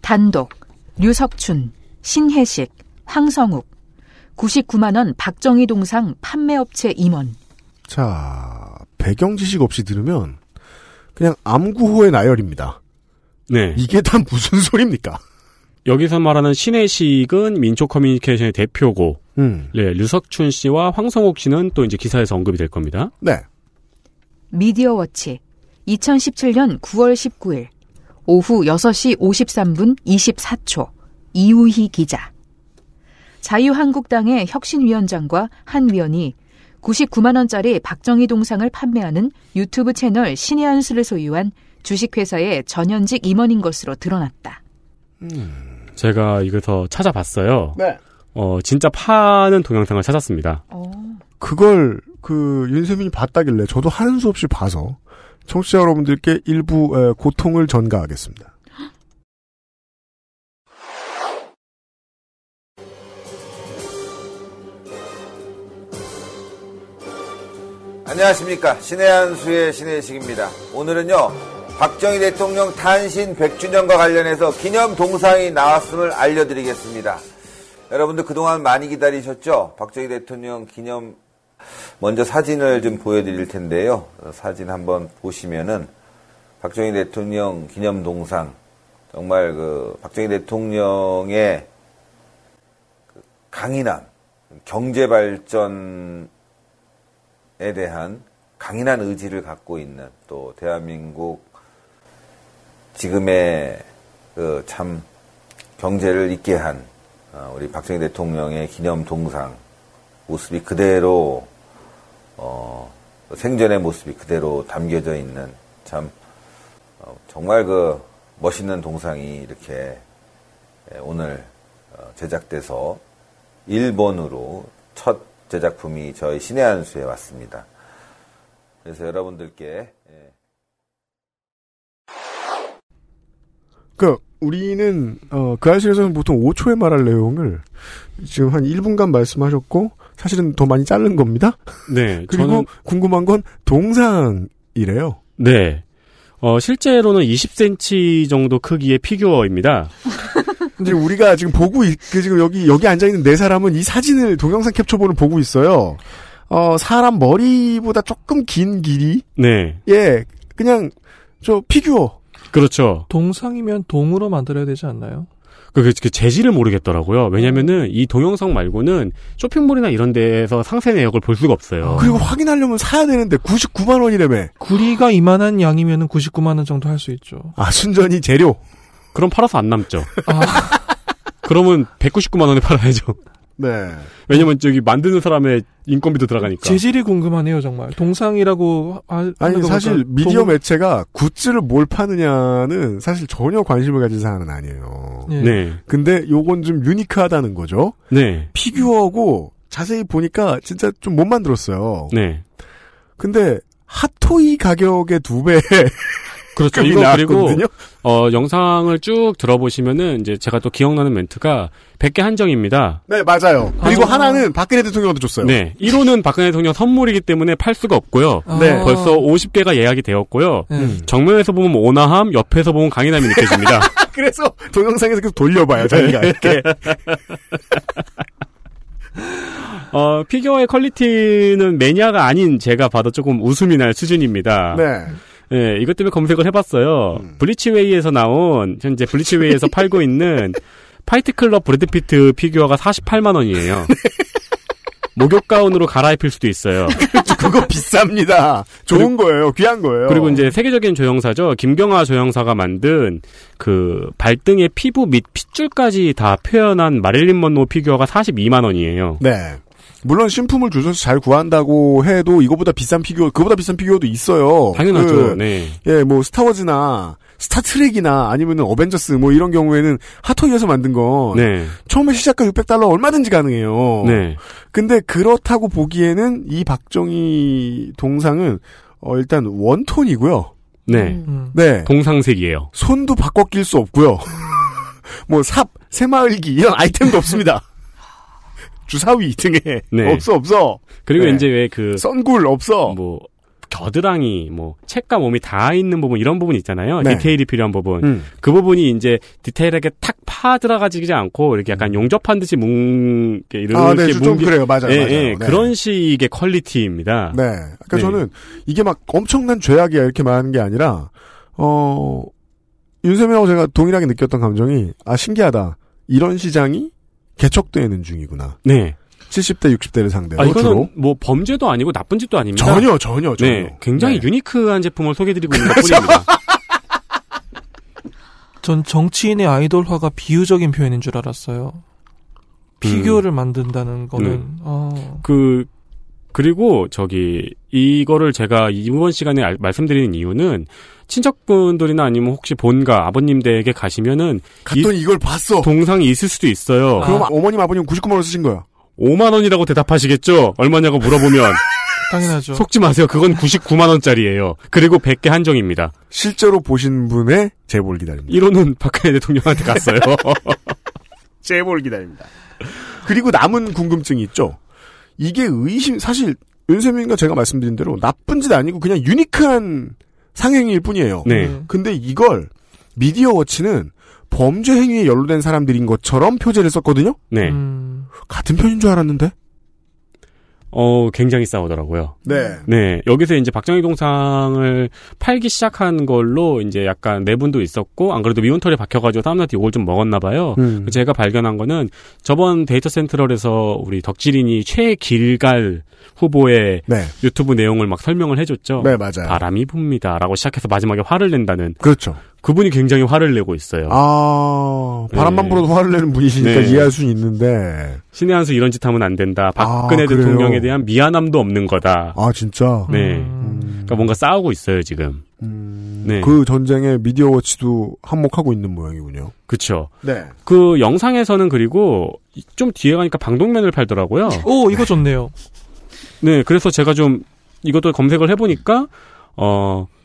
단독, 류석춘, 신혜식, 황성욱, 99만원 박정희 동상 판매업체 임원. 자, 배경 지식 없이 들으면 그냥 암구호의 나열입니다. 네. 이게 다 무슨 소리입니까? 여기서 말하는 신혜식은 민초 커뮤니케이션의 대표고, 네, 류석춘 씨와 황성욱 씨는 또 이제 기사에서 언급이 될 겁니다. 네. 미디어워치, 2017년 9월 19일. 오후 6시 53분 24초 이우희 기자. 자유한국당의 혁신위원장과 한 위원이 99만 원짜리 박정희 동상을 판매하는 유튜브 채널 신의 한수를 소유한 주식회사의 전현직 임원인 것으로 드러났다. 제가 이거서 찾아봤어요. 네. 진짜 파는 동영상을 찾았습니다. 그걸 윤세민이 봤다길래 저도 하는 수 없이 봐서 청취자 여러분들께 일부 고통을 전가하겠습니다. 안녕하십니까. 신의 한수의 신혜식입니다. 오늘은요, 박정희 대통령 탄신 100주년과 관련해서 기념 동상이 나왔음을 알려드리겠습니다. 여러분들 그동안 많이 기다리셨죠? 박정희 대통령 기념 먼저 사진을 좀 보여드릴 텐데요. 사진 한번 보시면은 박정희 대통령 기념 동상, 정말 그 박정희 대통령의 강인한 경제 발전에 대한 강인한 의지를 갖고 있는, 또 대한민국 지금의 그 참 경제를 있게 한 우리 박정희 대통령의 기념 동상 모습이 그대로 생전의 모습이 그대로 담겨져 있는, 참 정말 그 멋있는 동상이 이렇게 오늘 제작돼서 일본으로 첫 제작품이 저희 신의 한수에 왔습니다. 그래서 여러분들께 우리는 그 아실에서는 보통 5초에 말할 내용을 지금 한 1분간 말씀하셨고, 사실은 더 많이 자른 겁니다. 네. 그리고 저는 궁금한 건 동상이래요. 네. 실제로는 20cm 정도 크기의 피규어입니다. 근데 우리가 지금 지금 여기 앉아 있는 네 사람은 이 사진을 동영상 캡처본을 보고 있어요. 사람 머리보다 조금 긴 길이. 네. 예. 그냥 저 피규어. 그렇죠. 동상이면 동으로 만들어야 되지 않나요? 그 재질을 모르겠더라고요. 왜냐면은 이 동영상 말고는 쇼핑몰이나 이런 데에서 상세 내역을 볼 수가 없어요. 그리고 확인하려면 사야 되는데 99만 원이라며. 구리가 이만한 양이면은 99만 원 정도 할 수 있죠. 아, 순전히 재료. 그럼 팔아서 안 남죠. 아. 그러면 199만 원에 팔아야죠. 네. 왜냐면 저기 만드는 사람의 인건비도 들어가니까. 재질이 궁금하네요, 정말. 동상이라고 아니 사실 미디어 매체가 굿즈를 뭘 파느냐는 사실 전혀 관심을 가진 사안은 아니에요. 네. 네. 근데 요건 좀 유니크하다는 거죠. 네. 피규어고 자세히 보니까 진짜 좀 못 만들었어요. 네. 근데 핫토이 가격의 2배. 그렇죠. 이거 나왔거든요? 그리고 영상을 쭉 들어보시면은 이제 제가 또 기억나는 멘트가 100개 한정입니다. 네, 맞아요. 그리고 하나는 박근혜 대통령한테 줬어요. 네. 1호는 박근혜 대통령 선물이기 때문에 팔 수가 없고요. 네. 벌써 50개가 예약이 되었고요. 정면에서 보면 온화함, 옆에서 보면 강인함이 느껴집니다. 그래서 동영상에서 계속 돌려봐요, 자기가 이렇게. 피규어의 퀄리티는 매니아가 아닌 제가 봐도 조금 웃음이 날 수준입니다. 네. 네, 이것 때문에 검색을 해봤어요. 블리치웨이에서 나온, 현재 블리치웨이에서 팔고 있는 파이트클럽 브래드 피트 피규어가 48만 원이에요. 네. 목욕 가운으로 갈아입힐 수도 있어요. 그거 비쌉니다. 좋은 거예요. 귀한 거예요. 그리고 이제 세계적인 조형사죠. 김경하 조형사가 만든 그 발등의 피부 및 핏줄까지 다 표현한 마릴린 먼로 피규어가 42만 원이에요. 네. 물론 신품을 주셔서 잘 구한다고 해도 이거보다 비싼 피규어, 그보다 비싼 피규어도 있어요. 당연하죠. 네. 예, 뭐 스타워즈나 스타트랙이나 아니면 어벤져스 뭐 이런 경우에는 핫토이에서 만든 건 네. 처음에 시작가 $600 얼마든지 가능해요. 네. 근데 그렇다고 보기에는 이 박정희 동상은 일단 원톤이고요. 네. 네. 동상색이에요. 손도 바꿔 낄 수 없고요. 뭐 삽, 새마을기 이런 아이템도 없습니다. 주사위 등에 네. 없어. 그리고 네. 이제 왜 그 선굴 없어. 뭐 겨드랑이, 뭐 책과 몸이 닿아 있는 부분 이런 부분 있잖아요. 네. 디테일이 필요한 부분. 그 부분이 이제 디테일하게 탁 파 들어가지지 않고 이렇게 약간 용접한 듯이 이렇게 네, 좀 그래요, 맞아요. 예, 맞아요. 네. 그런 식의 퀄리티입니다. 네, 그러니까 네. 저는 이게 막 엄청난 죄악이야 이렇게 말하는 게 아니라 윤세민하고 제가 동일하게 느꼈던 감정이 신기하다. 이런 시장이 개척되는 중이구나. 네. 70대, 60대를 상대로 이거는 주로. 뭐 범죄도 아니고 나쁜 짓도 아닙니다. 전혀. 네, 굉장히 네. 유니크한 제품을 소개해드리고 있는 것뿐입니다. 전 정치인의 아이돌화가 비유적인 표현인 줄 알았어요. 피규어를 만든다는 거는. 그리고 이거를 제가 이번 시간에 말씀드리는 이유는 친척분들이나 아니면 혹시 본가 아버님 댁에 가시면은 갔더니 이걸 봤어. 동상이 있을 수도 있어요. 그럼 어머님 아버님 99만 원 쓰신 거야. 5만 원이라고 대답하시겠죠? 얼마냐고 물어보면. 당연하죠. 속지 마세요. 그건 99만 원짜리예요. 그리고 100개 한정입니다. 실제로 보신 분의 제보를 기다립니다. 1호는 박근혜 대통령한테 갔어요. 제보를 기다립니다. 그리고 남은 궁금증이 있죠. 이게 사실 윤세민과 제가 말씀드린 대로 나쁜 짓 아니고 그냥 유니크한 상행위일 뿐이에요. 네. 근데 이걸 미디어워치는 범죄 행위에 연루된 사람들인 것처럼 표제를 썼거든요. 네. 같은 편인 줄 알았는데? 굉장히 싸우더라고요. 네. 네. 여기서 이제 박정희 동상을 팔기 시작한 걸로 이제 약간 내분도 있었고, 안 그래도 미온털에 박혀가지고 사람들한테 욕을 좀 먹었나봐요. 제가 발견한 거는 저번 데이터 센트럴에서 우리 덕질인이 최길갈 후보의 네. 유튜브 내용을 막 설명을 해줬죠. 네, 맞아요. 바람이 붑니다. 라고 시작해서 마지막에 화를 낸다는. 그렇죠. 그분이 굉장히 화를 내고 있어요. 바람만 불어도 화를 내는 분이시니까 네. 이해할 수는 있는데. 신의 한수 이런 짓 하면 안 된다. 박근혜 대통령에 대한 미안함도 없는 거다. 진짜? 네. 그러니까 뭔가 싸우고 있어요, 지금. 네. 그 전쟁에 미디어워치도 한몫하고 있는 모양이군요. 그렇죠. 네. 그 영상에서는 그리고 좀 뒤에 가니까 방독면을 팔더라고요. 오, 이거 좋네요. 네, 그래서 제가 좀 이것도 검색을 해보니까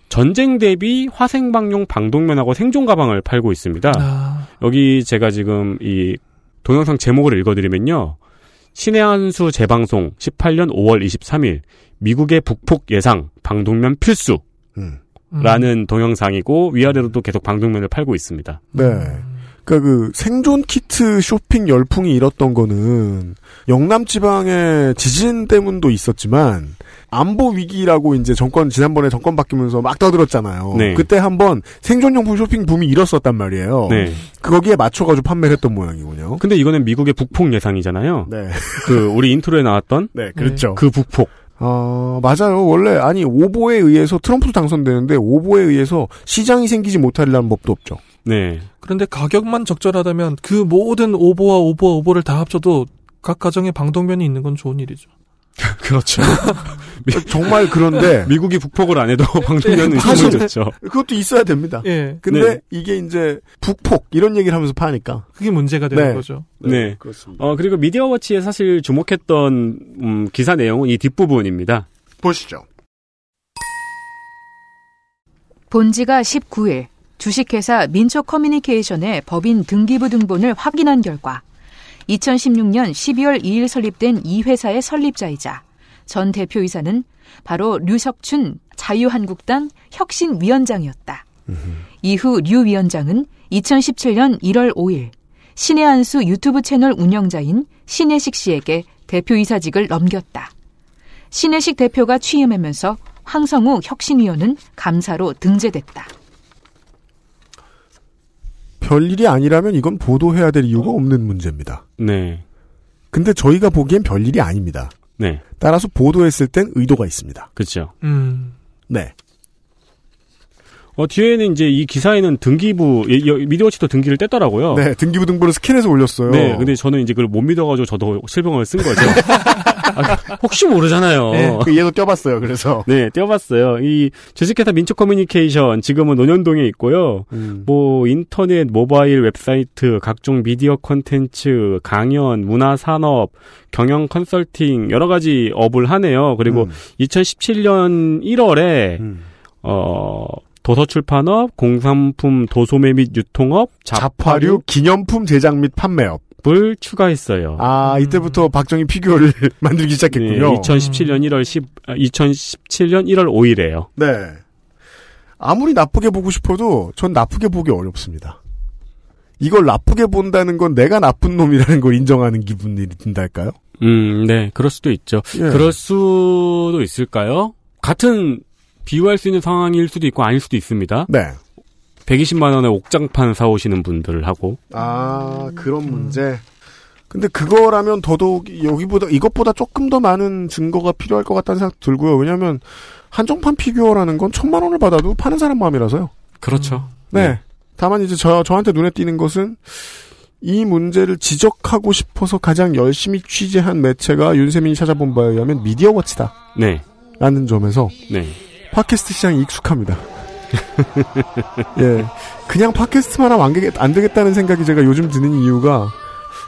전쟁 대비 화생방용 방독면하고 생존 가방을 팔고 있습니다. 여기 제가 지금 이 동영상 제목을 읽어드리면요. 신의 한수 재방송 18년 5월 23일 미국의 북폭 예상 방독면 필수 라는 동영상이고 위아래로도 계속 방독면을 팔고 있습니다. 네. 그러니까 그 생존 키트 쇼핑 열풍이 일었던 거는 영남 지방의 지진 때문도 있었지만 안보 위기라고 이제 지난번에 정권 바뀌면서 막 떠들었잖아요. 네. 그때 한번 생존용품 쇼핑 붐이 일었었단 말이에요. 네. 거기에 맞춰가지고 판매를 했던 모양이군요. 근데 이거는 미국의 북폭 예상이잖아요. 네. 우리 인트로에 나왔던. 네, 그렇죠. 그 북폭. 맞아요. 원래, 오보에 의해서 트럼프도 당선되는데 오보에 의해서 시장이 생기지 못하리라는 법도 없죠. 네. 그런데 가격만 적절하다면 그 모든 오보를 다 합쳐도 각 가정에 방독면이 있는 건 좋은 일이죠. 그렇죠. 정말 그런데 미국이 북폭을 안 해도 방독면은 있으면 좋죠. 그것도 있어야 됩니다. 예. 근데 네. 이게 이제 북폭 이런 얘기를 하면서 파니까 그게 문제가 되는 네. 거죠. 네. 그렇습니다. 그리고 미디어워치에 사실 주목했던 기사 내용은 이 뒷부분입니다. 보시죠. 본지가 19일 주식회사 민초 커뮤니케이션의 법인 등기부 등본을 확인한 결과 2016년 12월 2일 설립된 이 회사의 설립자이자 전 대표이사는 바로 류석춘 자유한국당 혁신위원장이었다. 이후 류 위원장은 2017년 1월 5일 신의 한수 유튜브 채널 운영자인 신혜식 씨에게 대표이사직을 넘겼다. 신혜식 대표가 취임하면서 황성욱 혁신위원은 감사로 등재됐다. 별일이 아니라면 이건 보도해야 될 이유가 없는 문제입니다. 네. 근데 저희가 보기엔 별일이 아닙니다. 네. 따라서 보도했을 땐 의도가 있습니다. 그렇죠. 네. 뒤에는 이제 이 기사에는 등기부, 미디어워치도 등기를 뗐더라고요. 네, 등기부 등본을 스캔해서 올렸어요. 네, 근데 저는 이제 그걸 못 믿어가지고 저도 실명을 쓴 거죠. 혹시 모르잖아요. 네, 얘도 떼어봤어요. 그래서 네, 떼어봤어요. 이 주식회사 민초 커뮤니케이션 지금은 논현동에 있고요. 뭐 인터넷, 모바일, 웹사이트, 각종 미디어 콘텐츠, 강연, 문화산업, 경영 컨설팅 여러 가지 업을 하네요. 그리고 2017년 1월에 도서출판업, 공산품 도소매 및 유통업, 자파류, 기념품 제작 및 판매업을 추가했어요. 아, 이때부터 박정희 피규어를 만들기 시작했군요. 네, 2017년 1월 5일에요. 네. 아무리 나쁘게 보고 싶어도 전 나쁘게 보기 어렵습니다. 이걸 나쁘게 본다는 건 내가 나쁜 놈이라는 걸 인정하는 기분이 든달까요? 네. 그럴 수도 있죠. 예. 그럴 수도 있을까요? 같은 비유할 수 있는 상황일 수도 있고 아닐 수도 있습니다. 네. 120만 원에 옥장판 사오시는 분들을 하고. 아, 그런 문제. 근데 그거라면 더더욱 이것보다 조금 더 많은 증거가 필요할 것 같다는 생각 들고요. 왜냐하면 한정판 피규어라는 건 1,000만 원을 받아도 파는 사람 마음이라서요. 그렇죠. 네. 네. 다만 이제 저한테 눈에 띄는 것은 이 문제를 지적하고 싶어서 가장 열심히 취재한 매체가 윤세민이 찾아본 바에 의하면 미디어워치다. 네. 라는 점에서 네. 팟캐스트 시장이 익숙합니다. 예, 그냥 팟캐스트만 하면 안 되겠다는 생각이 제가 요즘 드는 이유가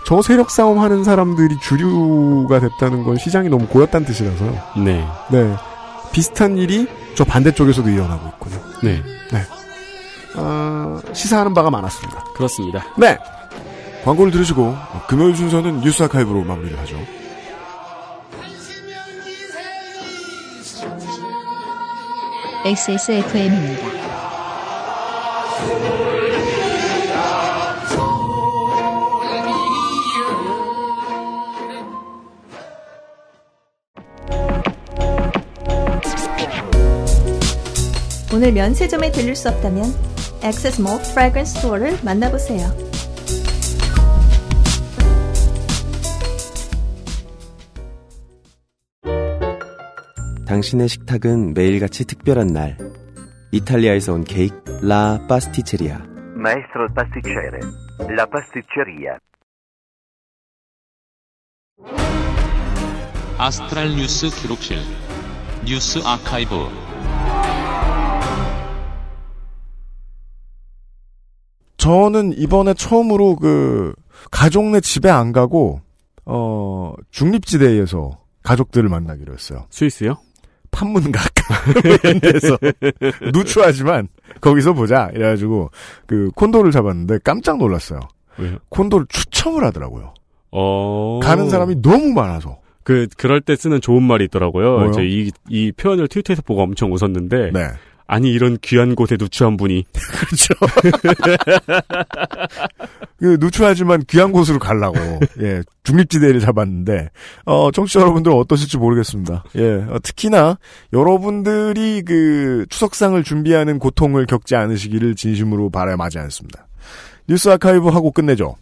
저 세력 싸움하는 사람들이 주류가 됐다는 건 시장이 너무 고였다는 뜻이라서요. 네, 네, 비슷한 일이 저 반대쪽에서도 일어나고 있군요. 네, 네, 시사하는 바가 많았습니다. 그렇습니다. 네, 광고를 들으시고 금요일 순서는 뉴스 아카이브로 마무리를 하죠. XSFM입니다. 오늘 면세점에 들릴 수 없다면 엑세스몰 프래그런스 스토어를 만나보세요. 당신의 식탁은 매일같이 특별한 날. 이탈리아에서 온 케이크 라 파스티체리아. 마에스트로 파스티체레 라 파스티체리아. 아스트랄 뉴스 기록실 뉴스 아카이브. 저는 이번에 처음으로 그 가족네 집에 안 가고 중립지대에서 가족들을 만나기로 했어요. 스위스요? 판문각 이런 데서 누추하지만 거기서 보자 이래가지고 그 콘도를 잡았는데 깜짝 놀랐어요. 왜요? 콘도를 추첨을 하더라고요. 가는 사람이 너무 많아서. 그럴 때 쓰는 좋은 말이 있더라고요. 이제 이 표현을 트위터에서 보고 엄청 웃었는데. 네. 아니 이런 귀한 곳에 누추한 분이. 그렇죠. 그 누추하지만 귀한 곳으로 가려고 예, 중립지대를 잡았는데 청취자 여러분들 어떠실지 모르겠습니다. 예, 특히나 여러분들이 그 추석상을 준비하는 고통을 겪지 않으시기를 진심으로 바라마지 않습니다. 뉴스 아카이브 하고 끝내죠.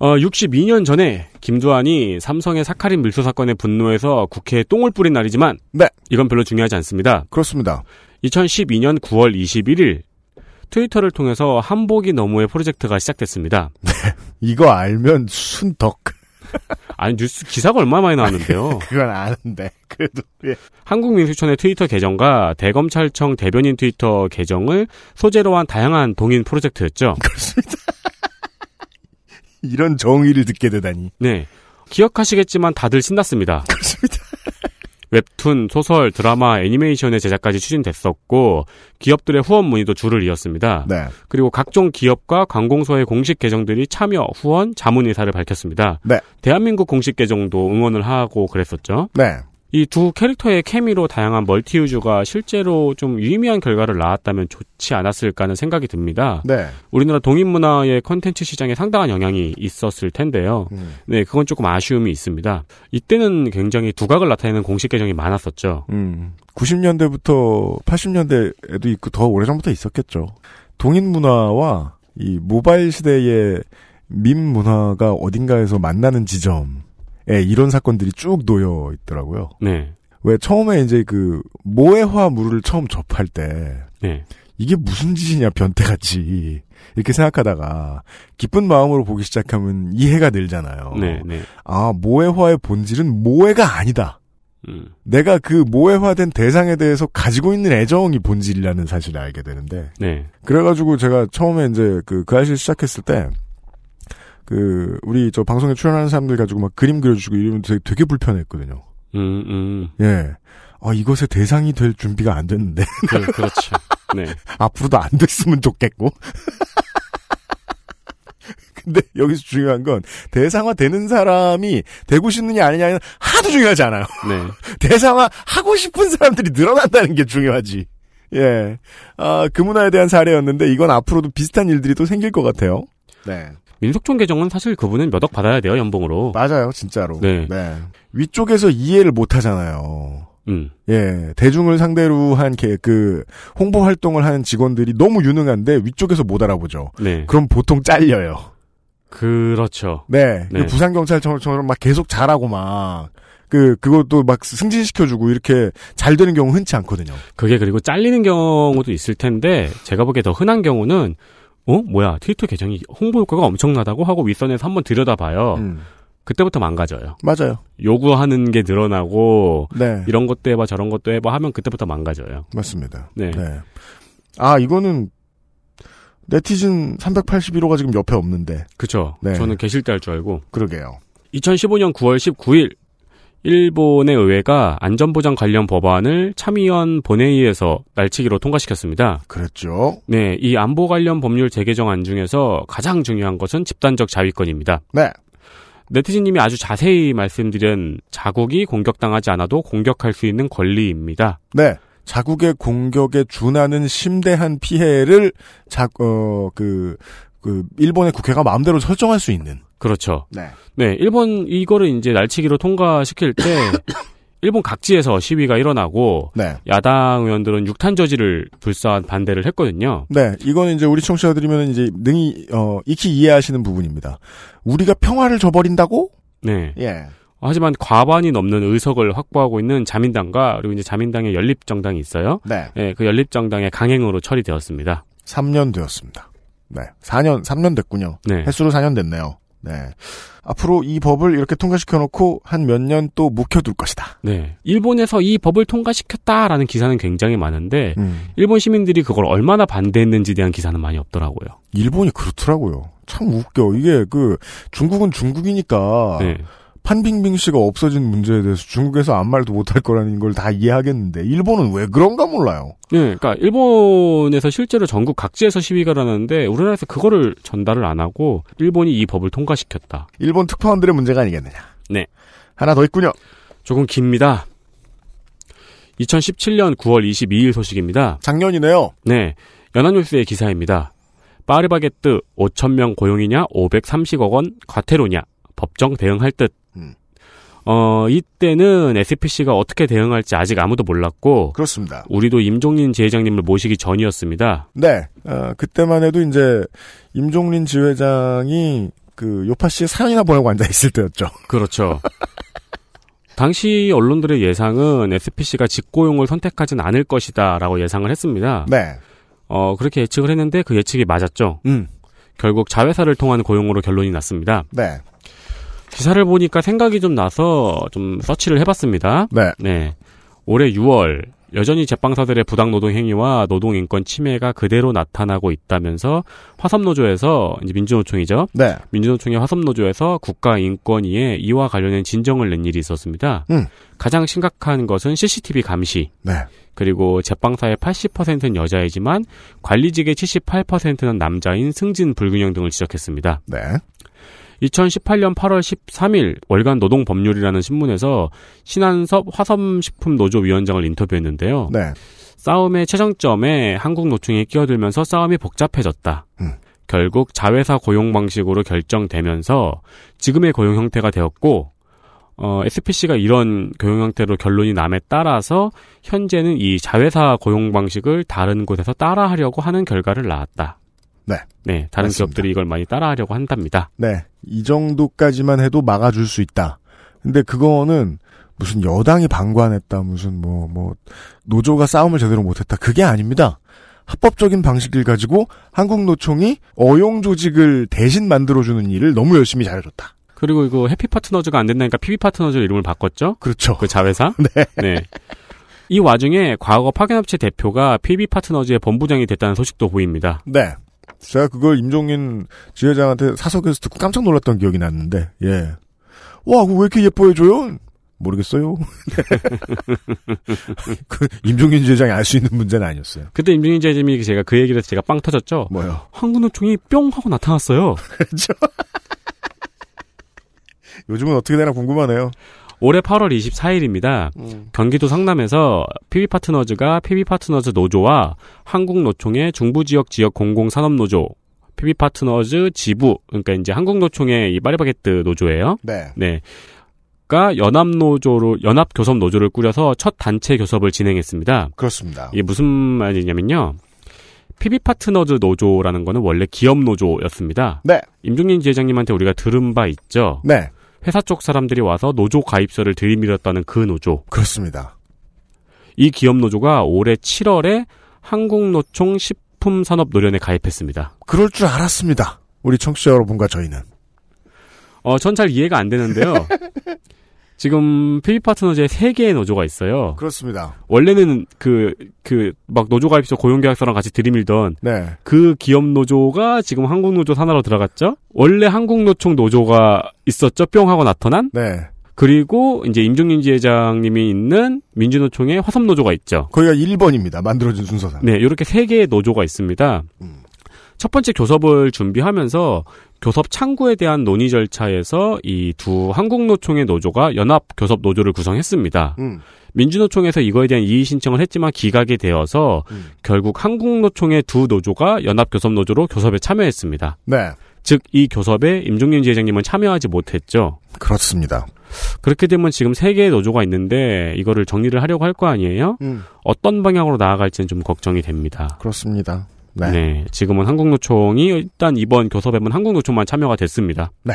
62년 전에 김두한이 삼성의 사카린 밀수 사건에 분노해서 국회에 똥을 뿌린 날이지만 네. 이건 별로 중요하지 않습니다. 그렇습니다. 2012년 9월 21일 트위터를 통해서 한복이 너머의 프로젝트가 시작됐습니다. 네, 이거 알면 순덕. 아니 뉴스 기사가 얼마나 많이 나왔는데요. 그건 아는데 그래도. 예. 한국민수촌의 트위터 계정과 대검찰청 대변인 트위터 계정을 소재로 한 다양한 동인 프로젝트였죠. 그렇습니다. 이런 정의를 듣게 되다니. 네, 기억하시겠지만 다들 신났습니다. 그렇습니다. 웹툰, 소설, 드라마, 애니메이션의 제작까지 추진됐었고 기업들의 후원 문의도 줄을 이었습니다. 네. 그리고 각종 기업과 관공서의 공식 계정들이 참여, 후원, 자문 의사를 밝혔습니다. 네. 대한민국 공식 계정도 응원을 하고 그랬었죠. 네. 이 두 캐릭터의 케미로 다양한 멀티유즈가 실제로 좀 유의미한 결과를 낳았다면 좋지 않았을까 하는 생각이 듭니다. 네. 우리나라 동인문화의 컨텐츠 시장에 상당한 영향이 있었을 텐데요. 네, 그건 조금 아쉬움이 있습니다. 이때는 굉장히 두각을 나타내는 공식 계정이 많았었죠. 90년대부터 80년대에도 있고 더 오래전부터 있었겠죠. 동인문화와 이 모바일 시대의 밈 문화가 어딘가에서 만나는 지점. 예, 이런 사건들이 쭉 놓여 있더라고요. 네. 왜 처음에 이제 그 모해화물을 처음 접할 때 네. 이게 무슨 짓이냐 변태같이 이렇게 생각하다가 기쁜 마음으로 보기 시작하면 이해가 늘잖아요. 네, 네. 아 모해화의 본질은 모해가 아니다. 내가 그 모해화된 대상에 대해서 가지고 있는 애정이 본질이라는 사실을 알게 되는데. 네. 그래가지고 제가 처음에 이제 그 아이실 시작했을 때, 우리 저 방송에 출연하는 사람들 가지고 막 그림 그려주시고 이러면 되게 불편했거든요. 예. 이것의 대상이 될 준비가 안 됐는데. 그렇죠. 네. 앞으로도 안 됐으면 좋겠고. 근데 여기서 중요한 건 대상화되는 사람이 되고 싶느냐 아니냐는 하도 중요하지 않아요. 네. 대상화하고 싶은 사람들이 늘어난다는 게 중요하지. 예. 그 문화에 대한 사례였는데 이건 앞으로도 비슷한 일들이 또 생길 것 같아요. 네. 민속촌 계정은 사실 그분은 몇 억 받아야 돼요, 연봉으로. 맞아요, 진짜로. 네. 네. 위쪽에서 이해를 못 하잖아요. 예, 대중을 상대로 한 홍보 활동을 하는 직원들이 너무 유능한데 위쪽에서 못 알아보죠. 네. 그럼 보통 잘려요. 그렇죠. 네. 네. 부산 경찰청처럼 막 계속 잘하고 막 그것도 막 승진시켜주고 이렇게 잘 되는 경우 흔치 않거든요. 그게 그리고 잘리는 경우도 있을 텐데 제가 보기에 더 흔한 경우는 뭐야 트위터 계정이 홍보 효과가 엄청나다고 하고 윗선에서 한번 들여다봐요. 그때부터 망가져요. 맞아요. 요구하는 게 늘어나고 네. 이런 것도 해봐 저런 것도 해봐 하면 그때부터 망가져요. 맞습니다. 네. 네. 이거는 네티즌 381호가 지금 옆에 없는데. 그렇죠. 네. 저는 계실 때 할 줄 알고. 그러게요. 2015년 9월 19일 일본의 의회가 안전보장 관련 법안을 참의원 본회의에서 날치기로 통과시켰습니다. 그랬죠. 네, 이 안보 관련 법률 재개정안 중에서 가장 중요한 것은 집단적 자위권입니다. 네. 네티즌님이 아주 자세히 말씀드린 자국이 공격당하지 않아도 공격할 수 있는 권리입니다. 네. 자국의 공격에 준하는 심대한 피해를 일본의 국회가 마음대로 설정할 수 있는. 그렇죠. 네. 네, 일본 이거를 이제 날치기로 통과시킬 때 일본 각지에서 시위가 일어나고 네. 야당 의원들은 육탄 저지를 불사한 반대를 했거든요. 네, 이건 이제 우리 청취자들이면 이제 능히 익히 이해하시는 부분입니다. 우리가 평화를 저버린다고? 네. 예. 하지만 과반이 넘는 의석을 확보하고 있는 자민당과 그리고 이제 자민당의 연립정당이 있어요. 네. 네, 그 연립정당의 강행으로 처리되었습니다. 3년 되었습니다. 네. 3년 됐군요. 네. 횟수로 4년 됐네요. 네. 앞으로 이 법을 이렇게 통과시켜놓고 한 몇 년 또 묵혀둘 것이다. 네. 일본에서 이 법을 통과시켰다라는 기사는 굉장히 많은데, 일본 시민들이 그걸 얼마나 반대했는지에 대한 기사는 많이 없더라고요. 일본이 그렇더라고요. 참 웃겨. 이게 중국은 중국이니까, 네. 판빙빙 씨가 없어진 문제에 대해서 중국에서 아무 말도 못할 거라는 걸 다 이해하겠는데 일본은 왜 그런가 몰라요. 네, 그러니까 일본에서 실제로 전국 각지에서 시위가 일어나는데 우리나라에서 그거를 전달을 안 하고 일본이 이 법을 통과시켰다. 일본 특파원들의 문제가 아니겠느냐. 네. 하나 더 있군요. 조금 깁니다. 2017년 9월 22일 소식입니다. 작년이네요. 네. 연합뉴스의 기사입니다. 파리바게뜨 5,000명 고용이냐 530억 원 과태료냐. 법정 대응할 듯. 이때는 SPC가 어떻게 대응할지 아직 아무도 몰랐고. 그렇습니다. 우리도 임종린 지회장님을 모시기 전이었습니다. 네. 그때만 해도 이제 임종린 지회장이 요파 씨의 사연이나 보내고 앉아있을 때였죠. 그렇죠. 당시 언론들의 예상은 SPC가 직고용을 선택하진 않을 것이다 라고 예상을 했습니다. 네. 그렇게 예측을 했는데 그 예측이 맞았죠. 결국 자회사를 통한 고용으로 결론이 났습니다. 네. 기사를 보니까 생각이 좀 나서 좀 서치를 해봤습니다. 네. 네. 올해 6월 여전히 제빵사들의 부당노동 행위와 노동인권 침해가 그대로 나타나고 있다면서 화섭노조에서 이제 민주노총이죠. 네. 민주노총의 화섭노조에서 국가인권위에 이와 관련된 진정을 낸 일이 있었습니다. 가장 심각한 것은 CCTV 감시. 네. 그리고 제빵사의 80%는 여자이지만 관리직의 78%는 남자인 승진 불균형 등을 지적했습니다. 네. 2018년 8월 13일 월간 노동법률이라는 신문에서 신한섭 화섬식품노조 위원장을 인터뷰했는데요. 네. 싸움의 최정점에 한국 노총이 끼어들면서 싸움이 복잡해졌다. 결국 자회사 고용 방식으로 결정되면서 지금의 고용 형태가 되었고 SPC가 이런 고용 형태로 결론이 남에 따라서 현재는 이 자회사 고용 방식을 다른 곳에서 따라하려고 하는 결과를 낳았다. 네. 네, 다른 맞습니다. 기업들이 이걸 많이 따라하려고 한답니다. 네. 이 정도까지만 해도 막아줄 수 있다. 근데 그거는 무슨 여당이 방관했다, 무슨 노조가 싸움을 제대로 못했다. 그게 아닙니다. 합법적인 방식을 가지고 한국노총이 어용조직을 대신 만들어주는 일을 너무 열심히 잘해줬다. 그리고 이거 해피파트너즈가 안 된다니까 PB파트너즈 이름을 바꿨죠? 그렇죠. 그 자회사? 네. 네. 이 와중에 과거 파견업체 대표가 PB파트너즈의 본부장이 됐다는 소식도 보입니다. 네. 제가 그걸 임종윤 지회장한테 사석에서 듣고 깜짝 놀랐던 기억이 났는데, 예. 와, 그거 왜 이렇게 예뻐해줘요? 모르겠어요. 그 임종윤 지회장이 알 수 있는 문제는 아니었어요. 그때 임종윤 지회장이 제가 그 얘기를 해서 제가 빵 터졌죠? 뭐요? 한근호총이 뿅 하고 나타났어요. 그렇죠. 요즘은 어떻게 되나 궁금하네요. 올해 8월 24일입니다. 경기도 상남에서 PB파트너즈가 PB파트너즈 노조와 한국노총의 중부지역 지역공공산업노조, PB파트너즈 지부, 그러니까 이제 한국노총의 이 파리바게뜨 노조예요. 네. 네. 가 연합노조로, 연합교섭노조를 꾸려서 첫 단체 교섭을 진행했습니다. 그렇습니다. 이게 무슨 말이냐면요. PB파트너즈 노조라는 거는 원래 기업노조였습니다. 네. 임종린 지회장님한테 우리가 들은 바 있죠? 네. 회사 쪽 사람들이 와서 노조 가입서를 들이밀었다는 그 노조. 그렇습니다. 이 기업노조가 올해 7월에 한국노총 식품산업노련에 가입했습니다. 그럴 줄 알았습니다. 우리 청취자 여러분과 저희는. 전 잘 이해가 안 되는데요. 지금 PB파트너즈에 3개의 노조가 있어요. 그렇습니다. 원래는 막 노조 가입서 고용계약서랑 같이 들이밀던 네. 그 기업 노조가 지금 한국노조 산하로 들어갔죠. 원래 한국노총 노조가 있었죠. 뿅 하고 나타난. 네. 그리고 이제 임종윤 지회장님이 있는 민주노총의 화섬노조가 있죠. 거기가 1번입니다. 만들어진 순서상. 네, 이렇게 3개의 노조가 있습니다. 첫 번째 교섭을 준비하면서 교섭 창구에 대한 논의 절차에서 이 두 한국노총의 노조가 연합교섭노조를 구성했습니다. 민주노총에서 이거에 대한 이의신청을 했지만 기각이 되어서 결국 한국노총의 두 노조가 연합교섭노조로 교섭에 참여했습니다. 네. 즉 이 교섭에 임종윤 지회장님은 참여하지 못했죠. 그렇습니다. 그렇게 되면 지금 3개의 노조가 있는데 이거를 정리를 하려고 할 거 아니에요? 어떤 방향으로 나아갈지는 좀 걱정이 됩니다. 그렇습니다. 네. 네. 지금은 한국노총이 일단 이번 교섭에는 한국노총만 참여가 됐습니다. 네.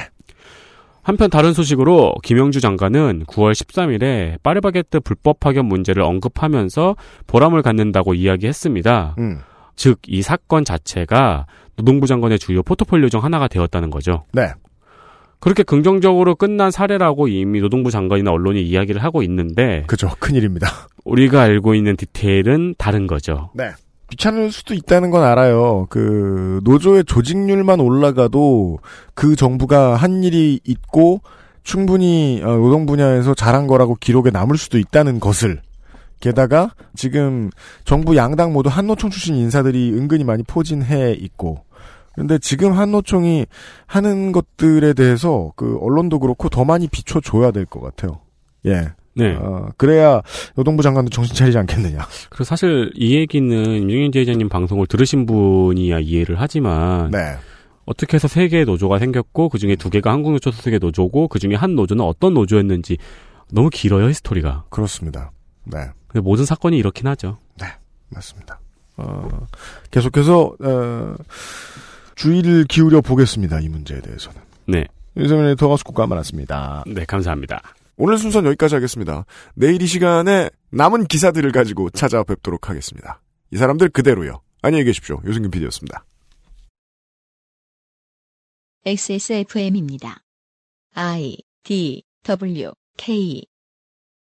한편 다른 소식으로 김영주 장관은 9월 13일에 파리바게뜨 불법 파견 문제를 언급하면서 보람을 갖는다고 이야기했습니다. 즉, 이 사건 자체가 노동부 장관의 주요 포트폴리오 중 하나가 되었다는 거죠. 네. 그렇게 긍정적으로 끝난 사례라고 이미 노동부 장관이나 언론이 이야기를 하고 있는데. 그죠. 큰일입니다. 우리가 알고 있는 디테일은 다른 거죠. 네. 귀찮을 수도 있다는 건 알아요. 그 노조의 조직률만 올라가도 그 정부가 한 일이 있고 충분히 노동 분야에서 잘한 거라고 기록에 남을 수도 있다는 것을 게다가 지금 정부 양당 모두 한노총 출신 인사들이 은근히 많이 포진해 있고 그런데 지금 한노총이 하는 것들에 대해서 그 언론도 그렇고 더 많이 비춰줘야 될 것 같아요. 예. 네. 그래야 노동부 장관도 정신 차리지 않겠느냐. 그래서 사실 이 얘기는 임종윤 지회장님 방송을 들으신 분이야 이해를 하지만 네. 어떻게 해서 3개의 노조가 생겼고 그중에 2개가 한국노조 소속의 노조고 그중에 한 노조는 어떤 노조였는지 너무 길어요. 이 스토리가. 그렇습니다. 네. 모든 사건이 이렇긴 하죠. 네. 맞습니다. 계속해서 주의를 기울여 보겠습니다. 이 문제에 대해서는. 네. 윤세민 에디터가 수고가 많았습니다. 네. 감사합니다. 오늘 순서는 여기까지 하겠습니다. 내일 이 시간에 남은 기사들을 가지고 찾아뵙도록 하겠습니다. 이 사람들 그대로요. 안녕히 계십시오. 유승균 PD였습니다. XSFM입니다. I, D, W, K